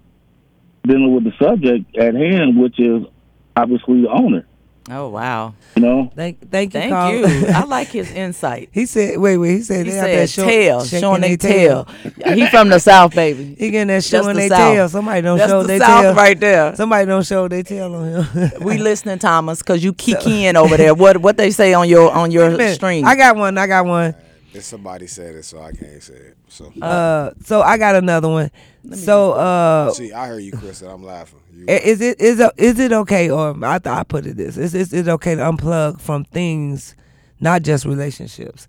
with the subject at hand, which is obviously the owner. Oh wow! Thank you. I like his insight. He said, "Wait." He said, showing their tail." He from the South, baby. He getting that showing their tail. Somebody don't show their tail right there. Somebody don't show their tail on him. We listening, Thomas, because you kikiing over there. What they say on your stream? I got one. Somebody said it, so I can't say it. So I got another one. See, I heard you, Chris, and I'm laughing. Is it okay, or I thought I put it this, is it okay to unplug from things, not just relationships?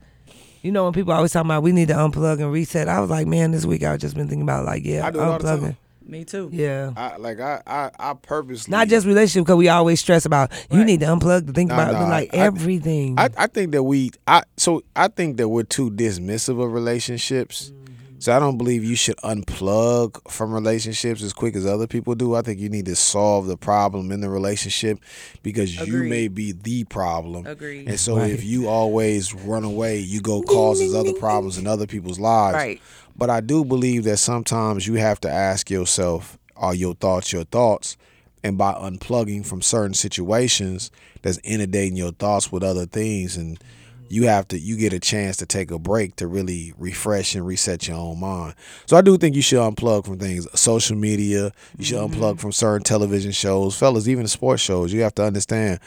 When people always talk about we need to unplug and reset, I was like, man, this week I've just been thinking about I do unplugging. Me too. Yeah. I purposely. Not just relationship, because we always stress about you need to unplug to think about everything. I think that we're too dismissive of relationships. So I don't believe you should unplug from relationships as quick as other people do. I think you need to solve the problem in the relationship because you may be the problem. Agreed. And so if you always run away, you go causes other problems in other people's lives. Right. But I do believe that sometimes you have to ask yourself, are your thoughts and by unplugging from certain situations that's inundating your thoughts with other things, and you get a chance to take a break to really refresh and reset your own mind. So I do think you should unplug from things, social media. You should unplug from certain television shows, fellas, even sports shows. You have to understand,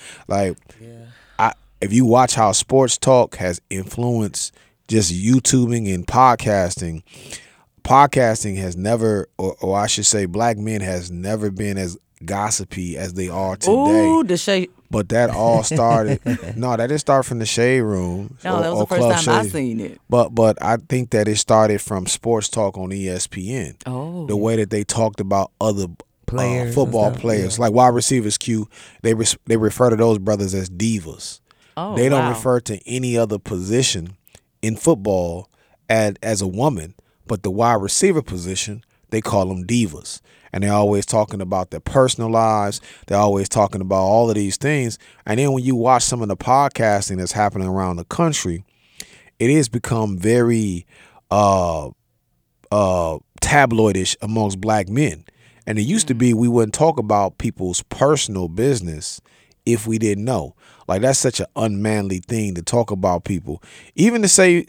if you watch how sports talk has influenced just YouTubing and podcasting, podcasting has never, or I should say, black men has never been as gossipy as they are today. Ooh, the shade. But that all started. No, that didn't start from the Shade Room. No, that was the first time I seen it. But I think that it started from sports talk on ESPN. Oh, the way that they talked about other players, football players, like wide receivers. They refer to those brothers as divas. Oh, they don't refer to any other position in football as a woman, but the wide receiver position, they call them divas. And they're always talking about their personal lives. They're always talking about all of these things. And then when you watch some of the podcasting that's happening around the country, it has become very tabloidish amongst black men. And it used to be we wouldn't talk about people's personal business if we didn't know. Like, that's such an unmanly thing to talk about people. Even to say,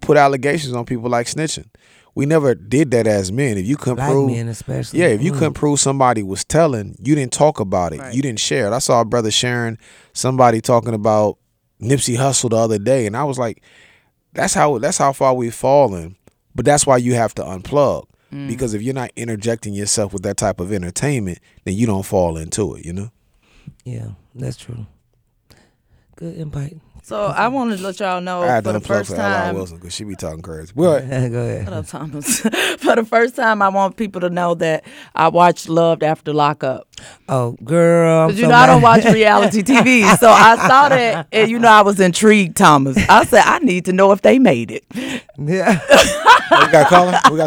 put allegations on people, like snitching. We never did that as men. If you couldn't prove, men especially. Yeah, if you couldn't prove somebody was telling, you didn't talk about it. Right. You didn't share it. I saw a brother sharing somebody talking about Nipsey Hussle the other day, and I was like, that's how far we've fallen. But that's why you have to unplug. Because if you're not interjecting yourself with that type of entertainment, then you don't fall into it, you know? Yeah, that's true. Good invite. So I wanted to let y'all know for the first time. I had to unplug for L.R. Wilson because she be talking crazy. Go ahead. Shut up, Thomas. For the first time, I want people to know that I watched Loved After Lock Up. Oh, girl. Because, I don't watch reality TV. So I saw that, and, I was intrigued, Thomas. I said, I need to know if they made it. Yeah. We got to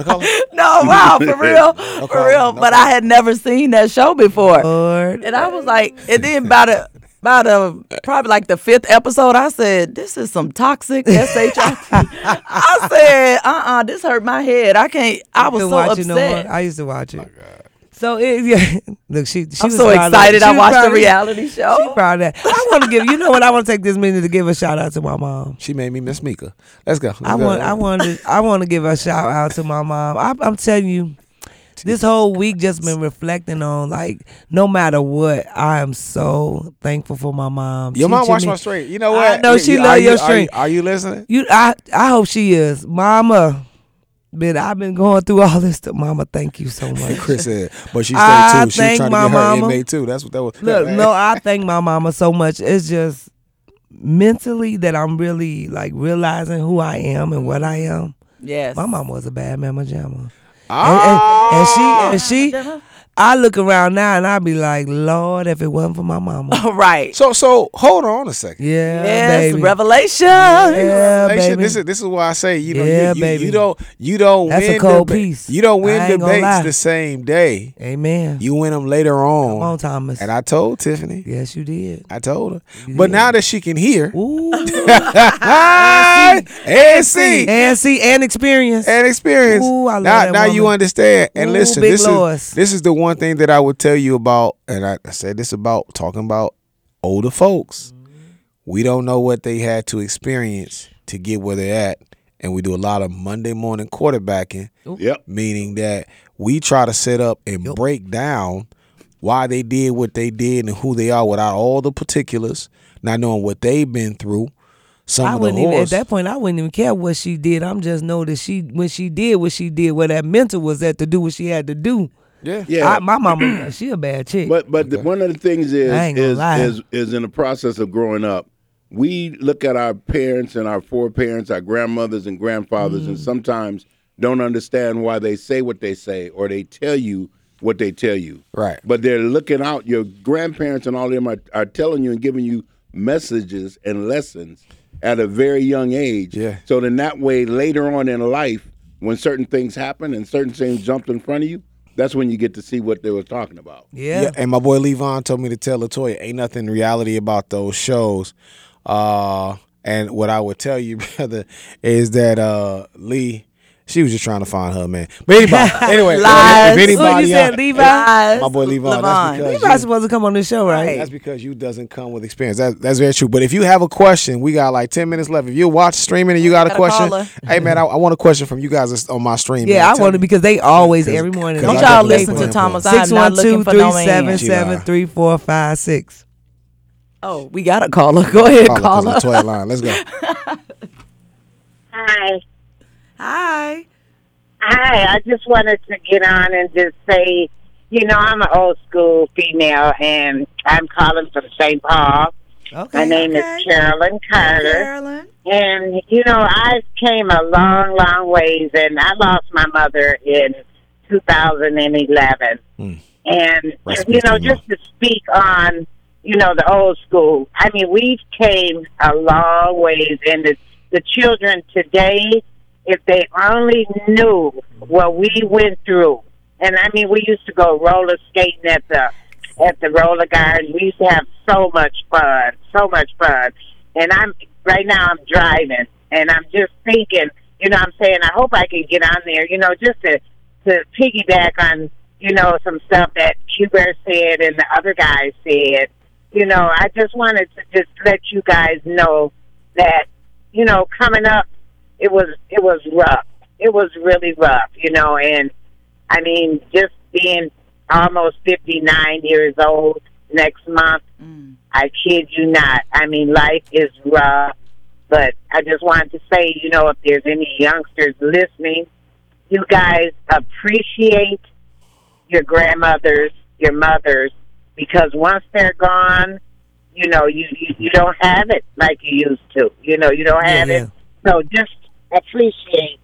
call her? No, wow, for real. But I had never seen that show before. Lord. And I was like, and then probably like the fifth episode, I said, this is some toxic SHIT. I said, this hurt my head. I can't. I was so upset. I used to watch it. Oh my God. So, look, she I'm was so excited I watched the reality show. She proud of that. I want to give, I want to take this minute to give a shout out to my mom. She made me Miss Mika. Let's go. I want to give a shout out to my mom. I'm telling you. This whole week just been reflecting on, no matter what, I am so thankful for my mom. Your mom watched my stream. You know what? I know she loves your stream. Are you listening? I hope she is. Mama, I've been going through all this stuff. Mama, thank you so much. Chris said, but she stayed too. She was trying to get her inmate too. That's what that was. Look, no, I thank my mama so much. It's just mentally that I'm really, realizing who I am and what I am. Yes. My mama was a bad mama jamma. And she, I look around now and I be like, Lord, if it wasn't for my mama. All right. So hold on a second. Yeah, yes, baby. Revelation. Yeah, baby. This is why I say, you don't that's win a cold piece. You don't win debates the same day. Amen. You win them later on. Come on, Thomas. And I told Tiffany. Yes, you did. I told her. But now that she can hear, ooh. and experience. And experience. Ooh, I love that now woman. You understand. And ooh, listen, this is the one thing that I would tell you about, and I said this about talking about older folks. We don't know what they had to experience to get where they're at, and we do a lot of Monday morning quarterbacking, yep. Meaning that we try to set up and break down why they did what they did and who they are without all the particulars, not knowing what they've been through. At that point, I wouldn't even care what she did. I'm just know that when she did, where that mentor was at to do what she had to do. Yeah. My mama, she a bad chick. But one of the things is in the process of growing up, we look at our parents and our foreparents, our grandmothers and grandfathers, and sometimes don't understand why they say what they say or they tell you what they tell you. Right. But they're looking out. Your grandparents and all of them are telling you and giving you messages and lessons at a very young age. Yeah. So then that way, later on in life, when certain things happen and certain things jumped in front of you, that's when you get to see what they were talking about. Yeah. And my boy LeVon told me to tell LaToya, ain't nothing in reality about those shows. And what I would tell you, brother, is that Lee, She was just trying to find her man. But anyway, if anybody, you said Levi's, my boy LeVon. Levi's supposed to come on this show, right? That's because you doesn't come with experience. That's very true. But if you have a question, we got like 10 minutes left. If you watch streaming and you got a question, hey man, I want a question from you guys on my stream. Yeah, man. I want it because they always every morning. Don't y'all listen to Thomas? 612-377-3456. Oh, we got a caller. Go ahead, caller. Toy line. Let's go. Hi. Hi. Hi. I just wanted to get on and just say, you know, I'm an old school female, and I'm calling from St. Paul. Okay. My name is Carolyn Carter. Carolyn. And, you know, I came a long, long ways, and I lost my mother in 2011. Mm. And, you know, just to speak on, you know, the old school, I mean, we've came a long ways, and the children today, if they only knew what we went through. And, I mean, we used to go roller skating at the roller garden. We used to have so much fun. And right now I'm driving, and I'm just thinking, you know what I'm saying, I hope I can get on there, you know, just to piggyback on, you know, some stuff that Hubert said and the other guy said. You know, I just wanted to just let you guys know that, you know, coming up, It was rough. It was really rough, you know, and I mean, just being almost 59 years old next month, I kid you not. I mean, life is rough, but I just wanted to say, you know, if there's any youngsters listening, you guys appreciate your grandmothers, your mothers, because once they're gone, you know, you don't have it like you used to. You know, you don't have it. So just appreciate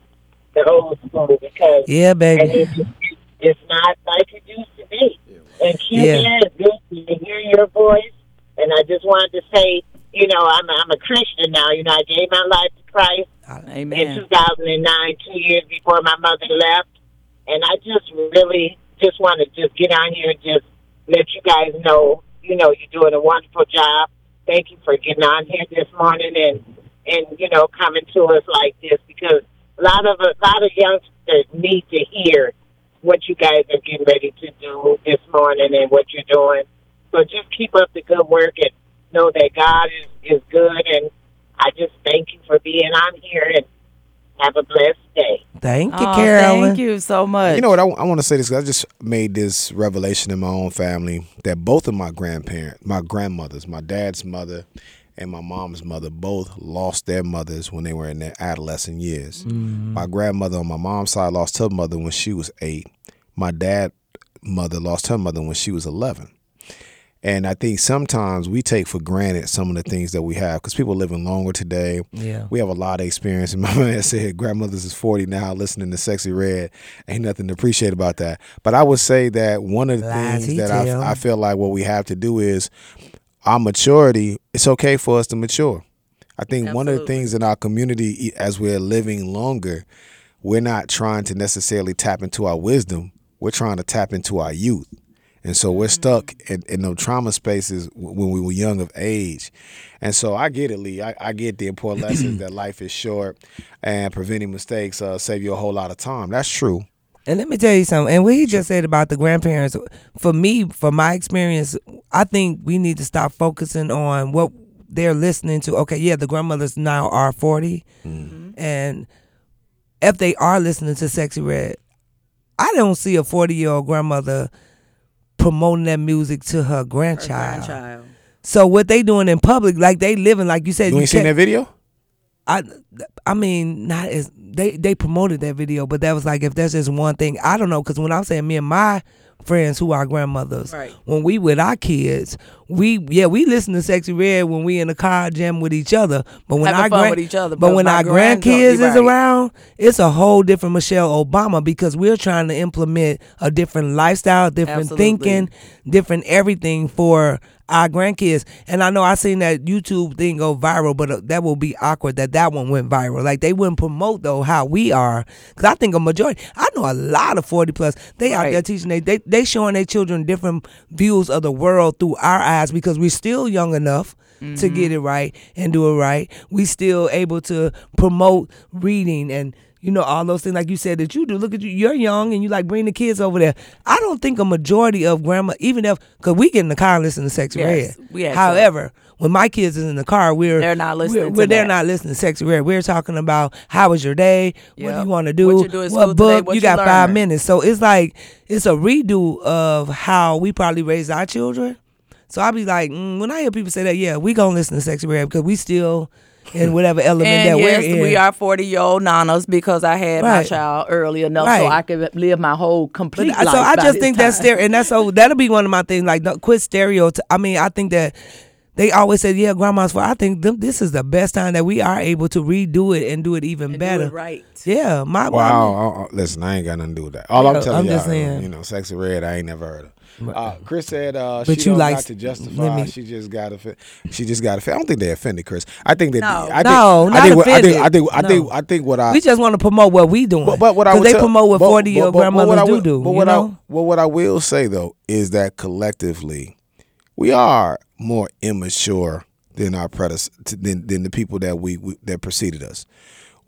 the old school because it's not like it used to be. And it's good to hear your voice. And I just wanted to say, you know, I'm a Christian now. You know, I gave my life to Christ in 2009, 2 years before my mother left. And I just really just want to just get on here and just let you guys know, you know, you're doing a wonderful job. Thank you for getting on here this morning and you know, coming to us like this, because a lot of youngsters need to hear what you guys are getting ready to do this morning and what you're doing. So just keep up the good work and know that God is good. And I just thank you for being on here and have a blessed day. Thank you, Carolyn. Thank you so much. You know what? I want to say this because I just made this revelation in my own family that both of my grandparents, my grandmothers, my dad's mother, and my mom's mother both lost their mothers when they were in their adolescent years. Mm-hmm. My grandmother on my mom's side lost her mother when she was 8. My dad's mother lost her mother when she was 11. And I think sometimes we take for granted some of the things that we have because people are living longer today. Yeah. We have a lot of experience. And my man said, grandmothers is 40 now listening to Sexy Red. Ain't nothing to appreciate about that. But I would say that one of the things that I feel like what we have to do is our maturity, it's okay for us to mature. I think one of the things in our community, as we're living longer, we're not trying to necessarily tap into our wisdom. We're trying to tap into our youth. And so we're stuck in those trauma spaces when we were young of age. And so I get it, Lee. I get the important lessons that life is short and preventing mistakes save you a whole lot of time. That's true. And let me tell you something. And what he just said about the grandparents, for me, from my experience, I think we need to stop focusing on what they're listening to. Okay, yeah, the grandmothers now are 40. Mm-hmm. And if they are listening to Sexy Red, I don't see a 40-year-old grandmother promoting that music to her grandchild. So what they doing in public, like they living, like you said. You ain't seen that video? I mean, not as they promoted that video, but that was like, if that's just one thing, I don't know, because when I'm saying me and my friends who are grandmothers, when we with our kids, we listen to Sexy Red when we in the car jam with each other, but when our grandkids is around, it's a whole different Michelle Obama, because we're trying to implement a different lifestyle, different thinking, different everything for our grandkids. And I know I seen that YouTube thing go viral, but that will be awkward that one went viral. Like they wouldn't promote though how we are, because I think a majority, I know a lot of 40 plus, they out there teaching, they showing their children different views of the world through our eyes, because we're still young enough to get it right and do it right. We still able to promote reading and you know, all those things like you said that you do. Look at you, you're young and you like bring the kids over there. I don't think a majority of grandma, even if, because we get in the car and listen to Sexy Red. Yes, however, when my kids is in the car, they're not listening to Sexy Red. We're talking about how was your day, what do you want to do, what book, you got 5 minutes. So it's like, it's a redo of how we probably raised our children. So I be like, when I hear people say that, yeah, we going to listen to Sexy Red because we still in whatever element and that we're in. We are 40-year-old nanas because I had my child early enough so I could live my whole complete life. So I just think that's there, and that'll be one of my things. Like, quit stereotype. I mean, I think that they always say, yeah, grandma's for. I think this is the best time that we are able to redo it and do it even better. Do it right. Yeah. Listen, I ain't got nothing to do with that. All I'm telling y'all, you know, Sexy Red, I ain't never heard of. Chris said she don't got to justify. She just got offended. I don't think they offended, Chris. I think that. I think we just want to promote what we doing. But what I would promote what 40-year-old grandmothers do. But what I will say though is that collectively, we are more immature than our than the people that we that preceded us.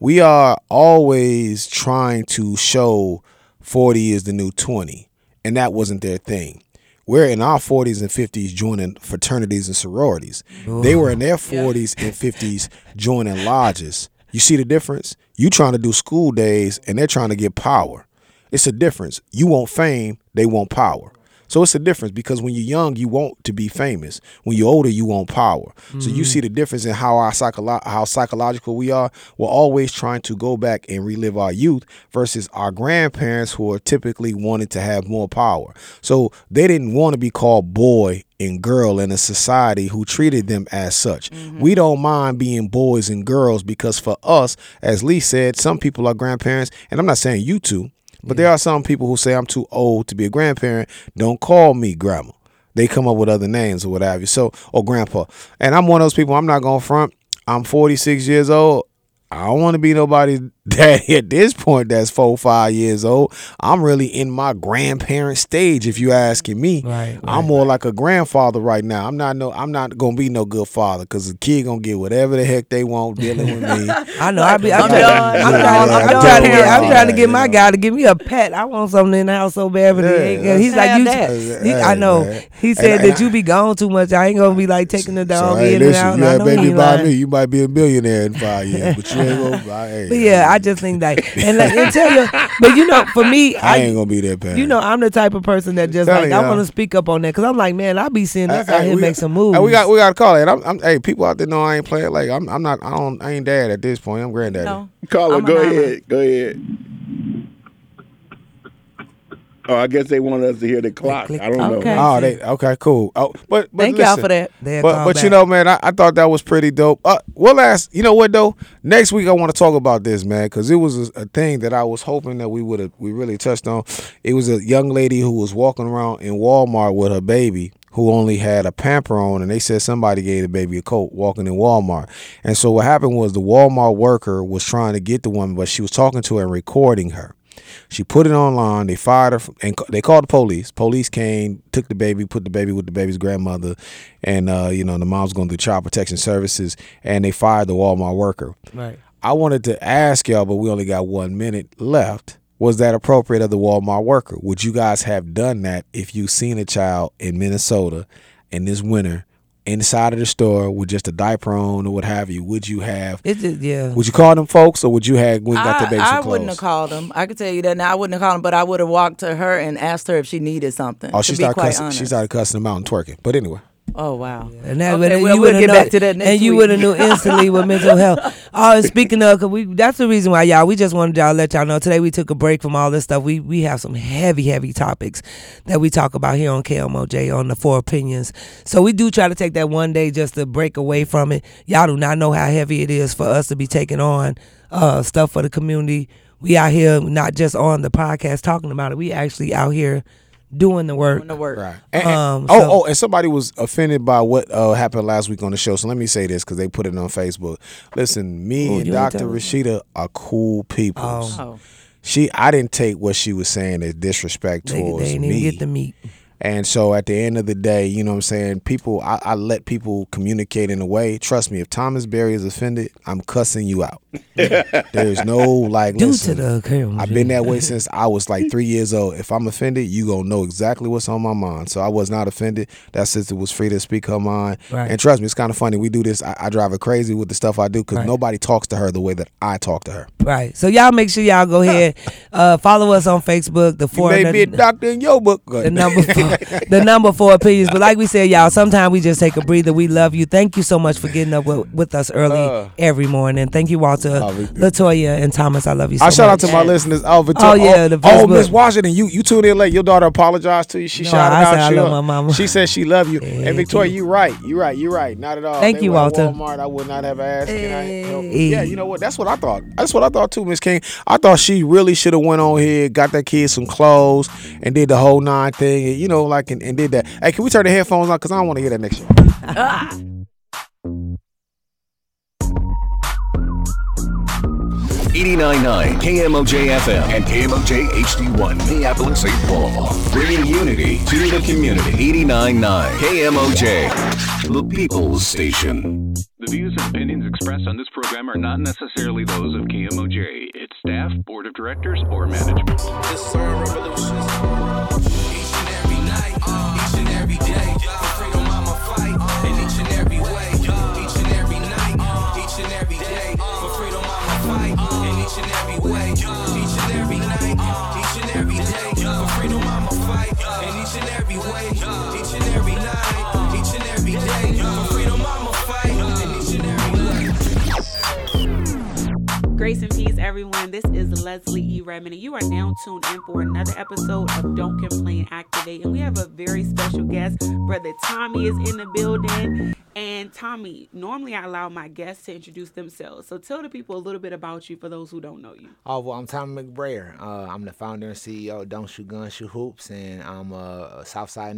We are always trying to show 40 is the new 20. And that wasn't their thing. We're in our 40s and 50s joining fraternities and sororities. Ooh. They were in their 40s and 50s joining lodges. You see the difference? You trying to do school days and they're trying to get power. It's a difference. You want fame, they want power. So it's a difference because when you're young, you want to be famous. When you're older, you want power. Mm-hmm. So you see the difference in how our how psychological we are. We're always trying to go back and relive our youth versus our grandparents who are typically wanted to have more power. So they didn't want to be called boy and girl in a society who treated them as such. Mm-hmm. We don't mind being boys and girls because for us, as Lee said, some people are grandparents, and I'm not saying you two, but there are some people who say I'm too old to be a grandparent. Don't call me grandma. They come up with other names or what have you. So, or grandpa. And I'm one of those people. I'm not going to front. I'm 46 years old. I don't want to be nobody's daddy at this point that's 4 or 5 years old. I'm really in my grandparent stage, if you're asking me. Right, I'm more like a grandfather right now. I'm not going to be no good father because the kid going to get whatever the heck they want dealing with me. I know. I'm trying to get my guy to give me a pet. I want something in the house so bad. But he's like, I know. He said that you be gone too much. I ain't going to be like taking the dog in and out. Yeah, baby, by me, you might be a billionaire in 5 years, but you but yeah, I just think that, and tell you, but you know, for me, I ain't gonna be that parent. You know, I'm the type of person that just like I want to speak up on that because I'm like, man, I be seeing us out here make some moves. We got to call it. Hey, people out there know I ain't playing. Like I ain't dad at this point. I'm granddaddy. No, caller, go ahead. Oh, I guess they wanted us to hear the clock. I don't know. Oh, cool. Oh, but thank y'all for that. But you know, man, I thought that was pretty dope. We'll ask. You know what though? Next week I want to talk about this, man, because it was a thing that I was hoping that we really touched on. It was a young lady who was walking around in Walmart with her baby, who only had a pamper on, and they said somebody gave the baby a coat walking in Walmart. And so what happened was the Walmart worker was trying to get the woman, but she was talking to her and recording her. She put it online. They fired her, and they called the police. Police came, took the baby, put the baby with the baby's grandmother, and the mom's going through child protection services, and they fired the Walmart worker. Right. I wanted to ask y'all, but we only got 1 minute left. Was that appropriate of the Walmart worker? Would you guys have done that if you seen a child in Minnesota in this winter inside of the store with just a diaper on or what have you? Would you have? Would you call them folks, or would you have? Got the baby some clothes? I wouldn't have called them. I could tell you that now. I wouldn't have called them, but I would have walked to her and asked her if she needed something. Oh, she started cussing them out and twerking. But anyway. Oh wow! Yeah. And you would get back to that next week. You would have knew instantly with mental health. Oh, and speaking of, cause that's the reason why we just wanted y'all to let y'all know today we took a break from all this stuff. We have some heavy topics that we talk about here on KMOJ on the Four Opinions. So we do try to take that one day just to break away from it. Y'all do not know how heavy it is for us to be taking on stuff for the community. We out here not just on the podcast talking about it. We actually out here doing the work. Right. And, and somebody was offended by what happened last week on the show. So let me say this because they put it on Facebook. Listen, and Dr. Rashida are cool people. I didn't take what she was saying as disrespect towards me. They didn't get the meat. And so at the end of the day, you know what I'm saying, people, I let people communicate in a way. Trust me, if Thomas Berry is offended, I'm cussing you out. There's no like, listen, I've been that way since I was like 3 years old. If I'm offended, you gonna know exactly what's on my mind. So I was not offended. That sister was free to speak her mind. Right. And trust me, it's kind of funny. We do this. I drive her crazy with the stuff I do because nobody talks to her the way that I talk to her. Right. So y'all make sure y'all go ahead, follow us on Facebook. The four. You may be a doctor in your book. The number. The number for opinions. But like we said, y'all, sometimes we just take a breather. We love you. Thank you so much for getting up with us early every morning. Thank you, Walter, Latoya, and Thomas. I love you so much. Shout out to my listeners. Oh, Miss Washington, you tuned in late. Your daughter apologized to you. She shouted out. I love my mama. She said she loved you. And Victoria, you right. Not at all. Thank you, Walter. Walmart, I would not have asked. Yeah, you know what? That's what I thought. That's what I thought too, Miss King. I thought she really should have went on here, got that kid some clothes, and did the whole nine thing. You know, like, and did that. Hey, can we turn the headphones on? Because I don't want to hear that next year. $89.9 KMOJ FM and KMOJ HD1 Minneapolis, St. Paul. Bringing unity to the community. $89.9 KMOJ, the People's Station. The views and opinions expressed on this program are not necessarily those of KMOJ, its staff, board of directors, or management. This is our revolution. Each and every night, each and every day. For freedom, I'm a fight in each and every way. Each and every night, each and every day. For freedom, I'm a fight. Each and every way, each and every night, each and every day. For freedom, I'ma fight. And each and every way, each and every night, each and every day. For freedom, I'ma fight. And each and every way. Grace and peace, everyone. This is Leslie E. Redman, and you are now tuned in for another episode of Don't Complain, Activate. And we have a very special guest. Brother Tommy is in the building. And Tommy, normally I allow my guests to introduce themselves. So tell the people a little bit about you for those who don't know you. Oh, well, I'm Tommy McBrayer. I'm the founder and CEO of Don't Shoot Guns, Shoot Hoops, and I'm a Southside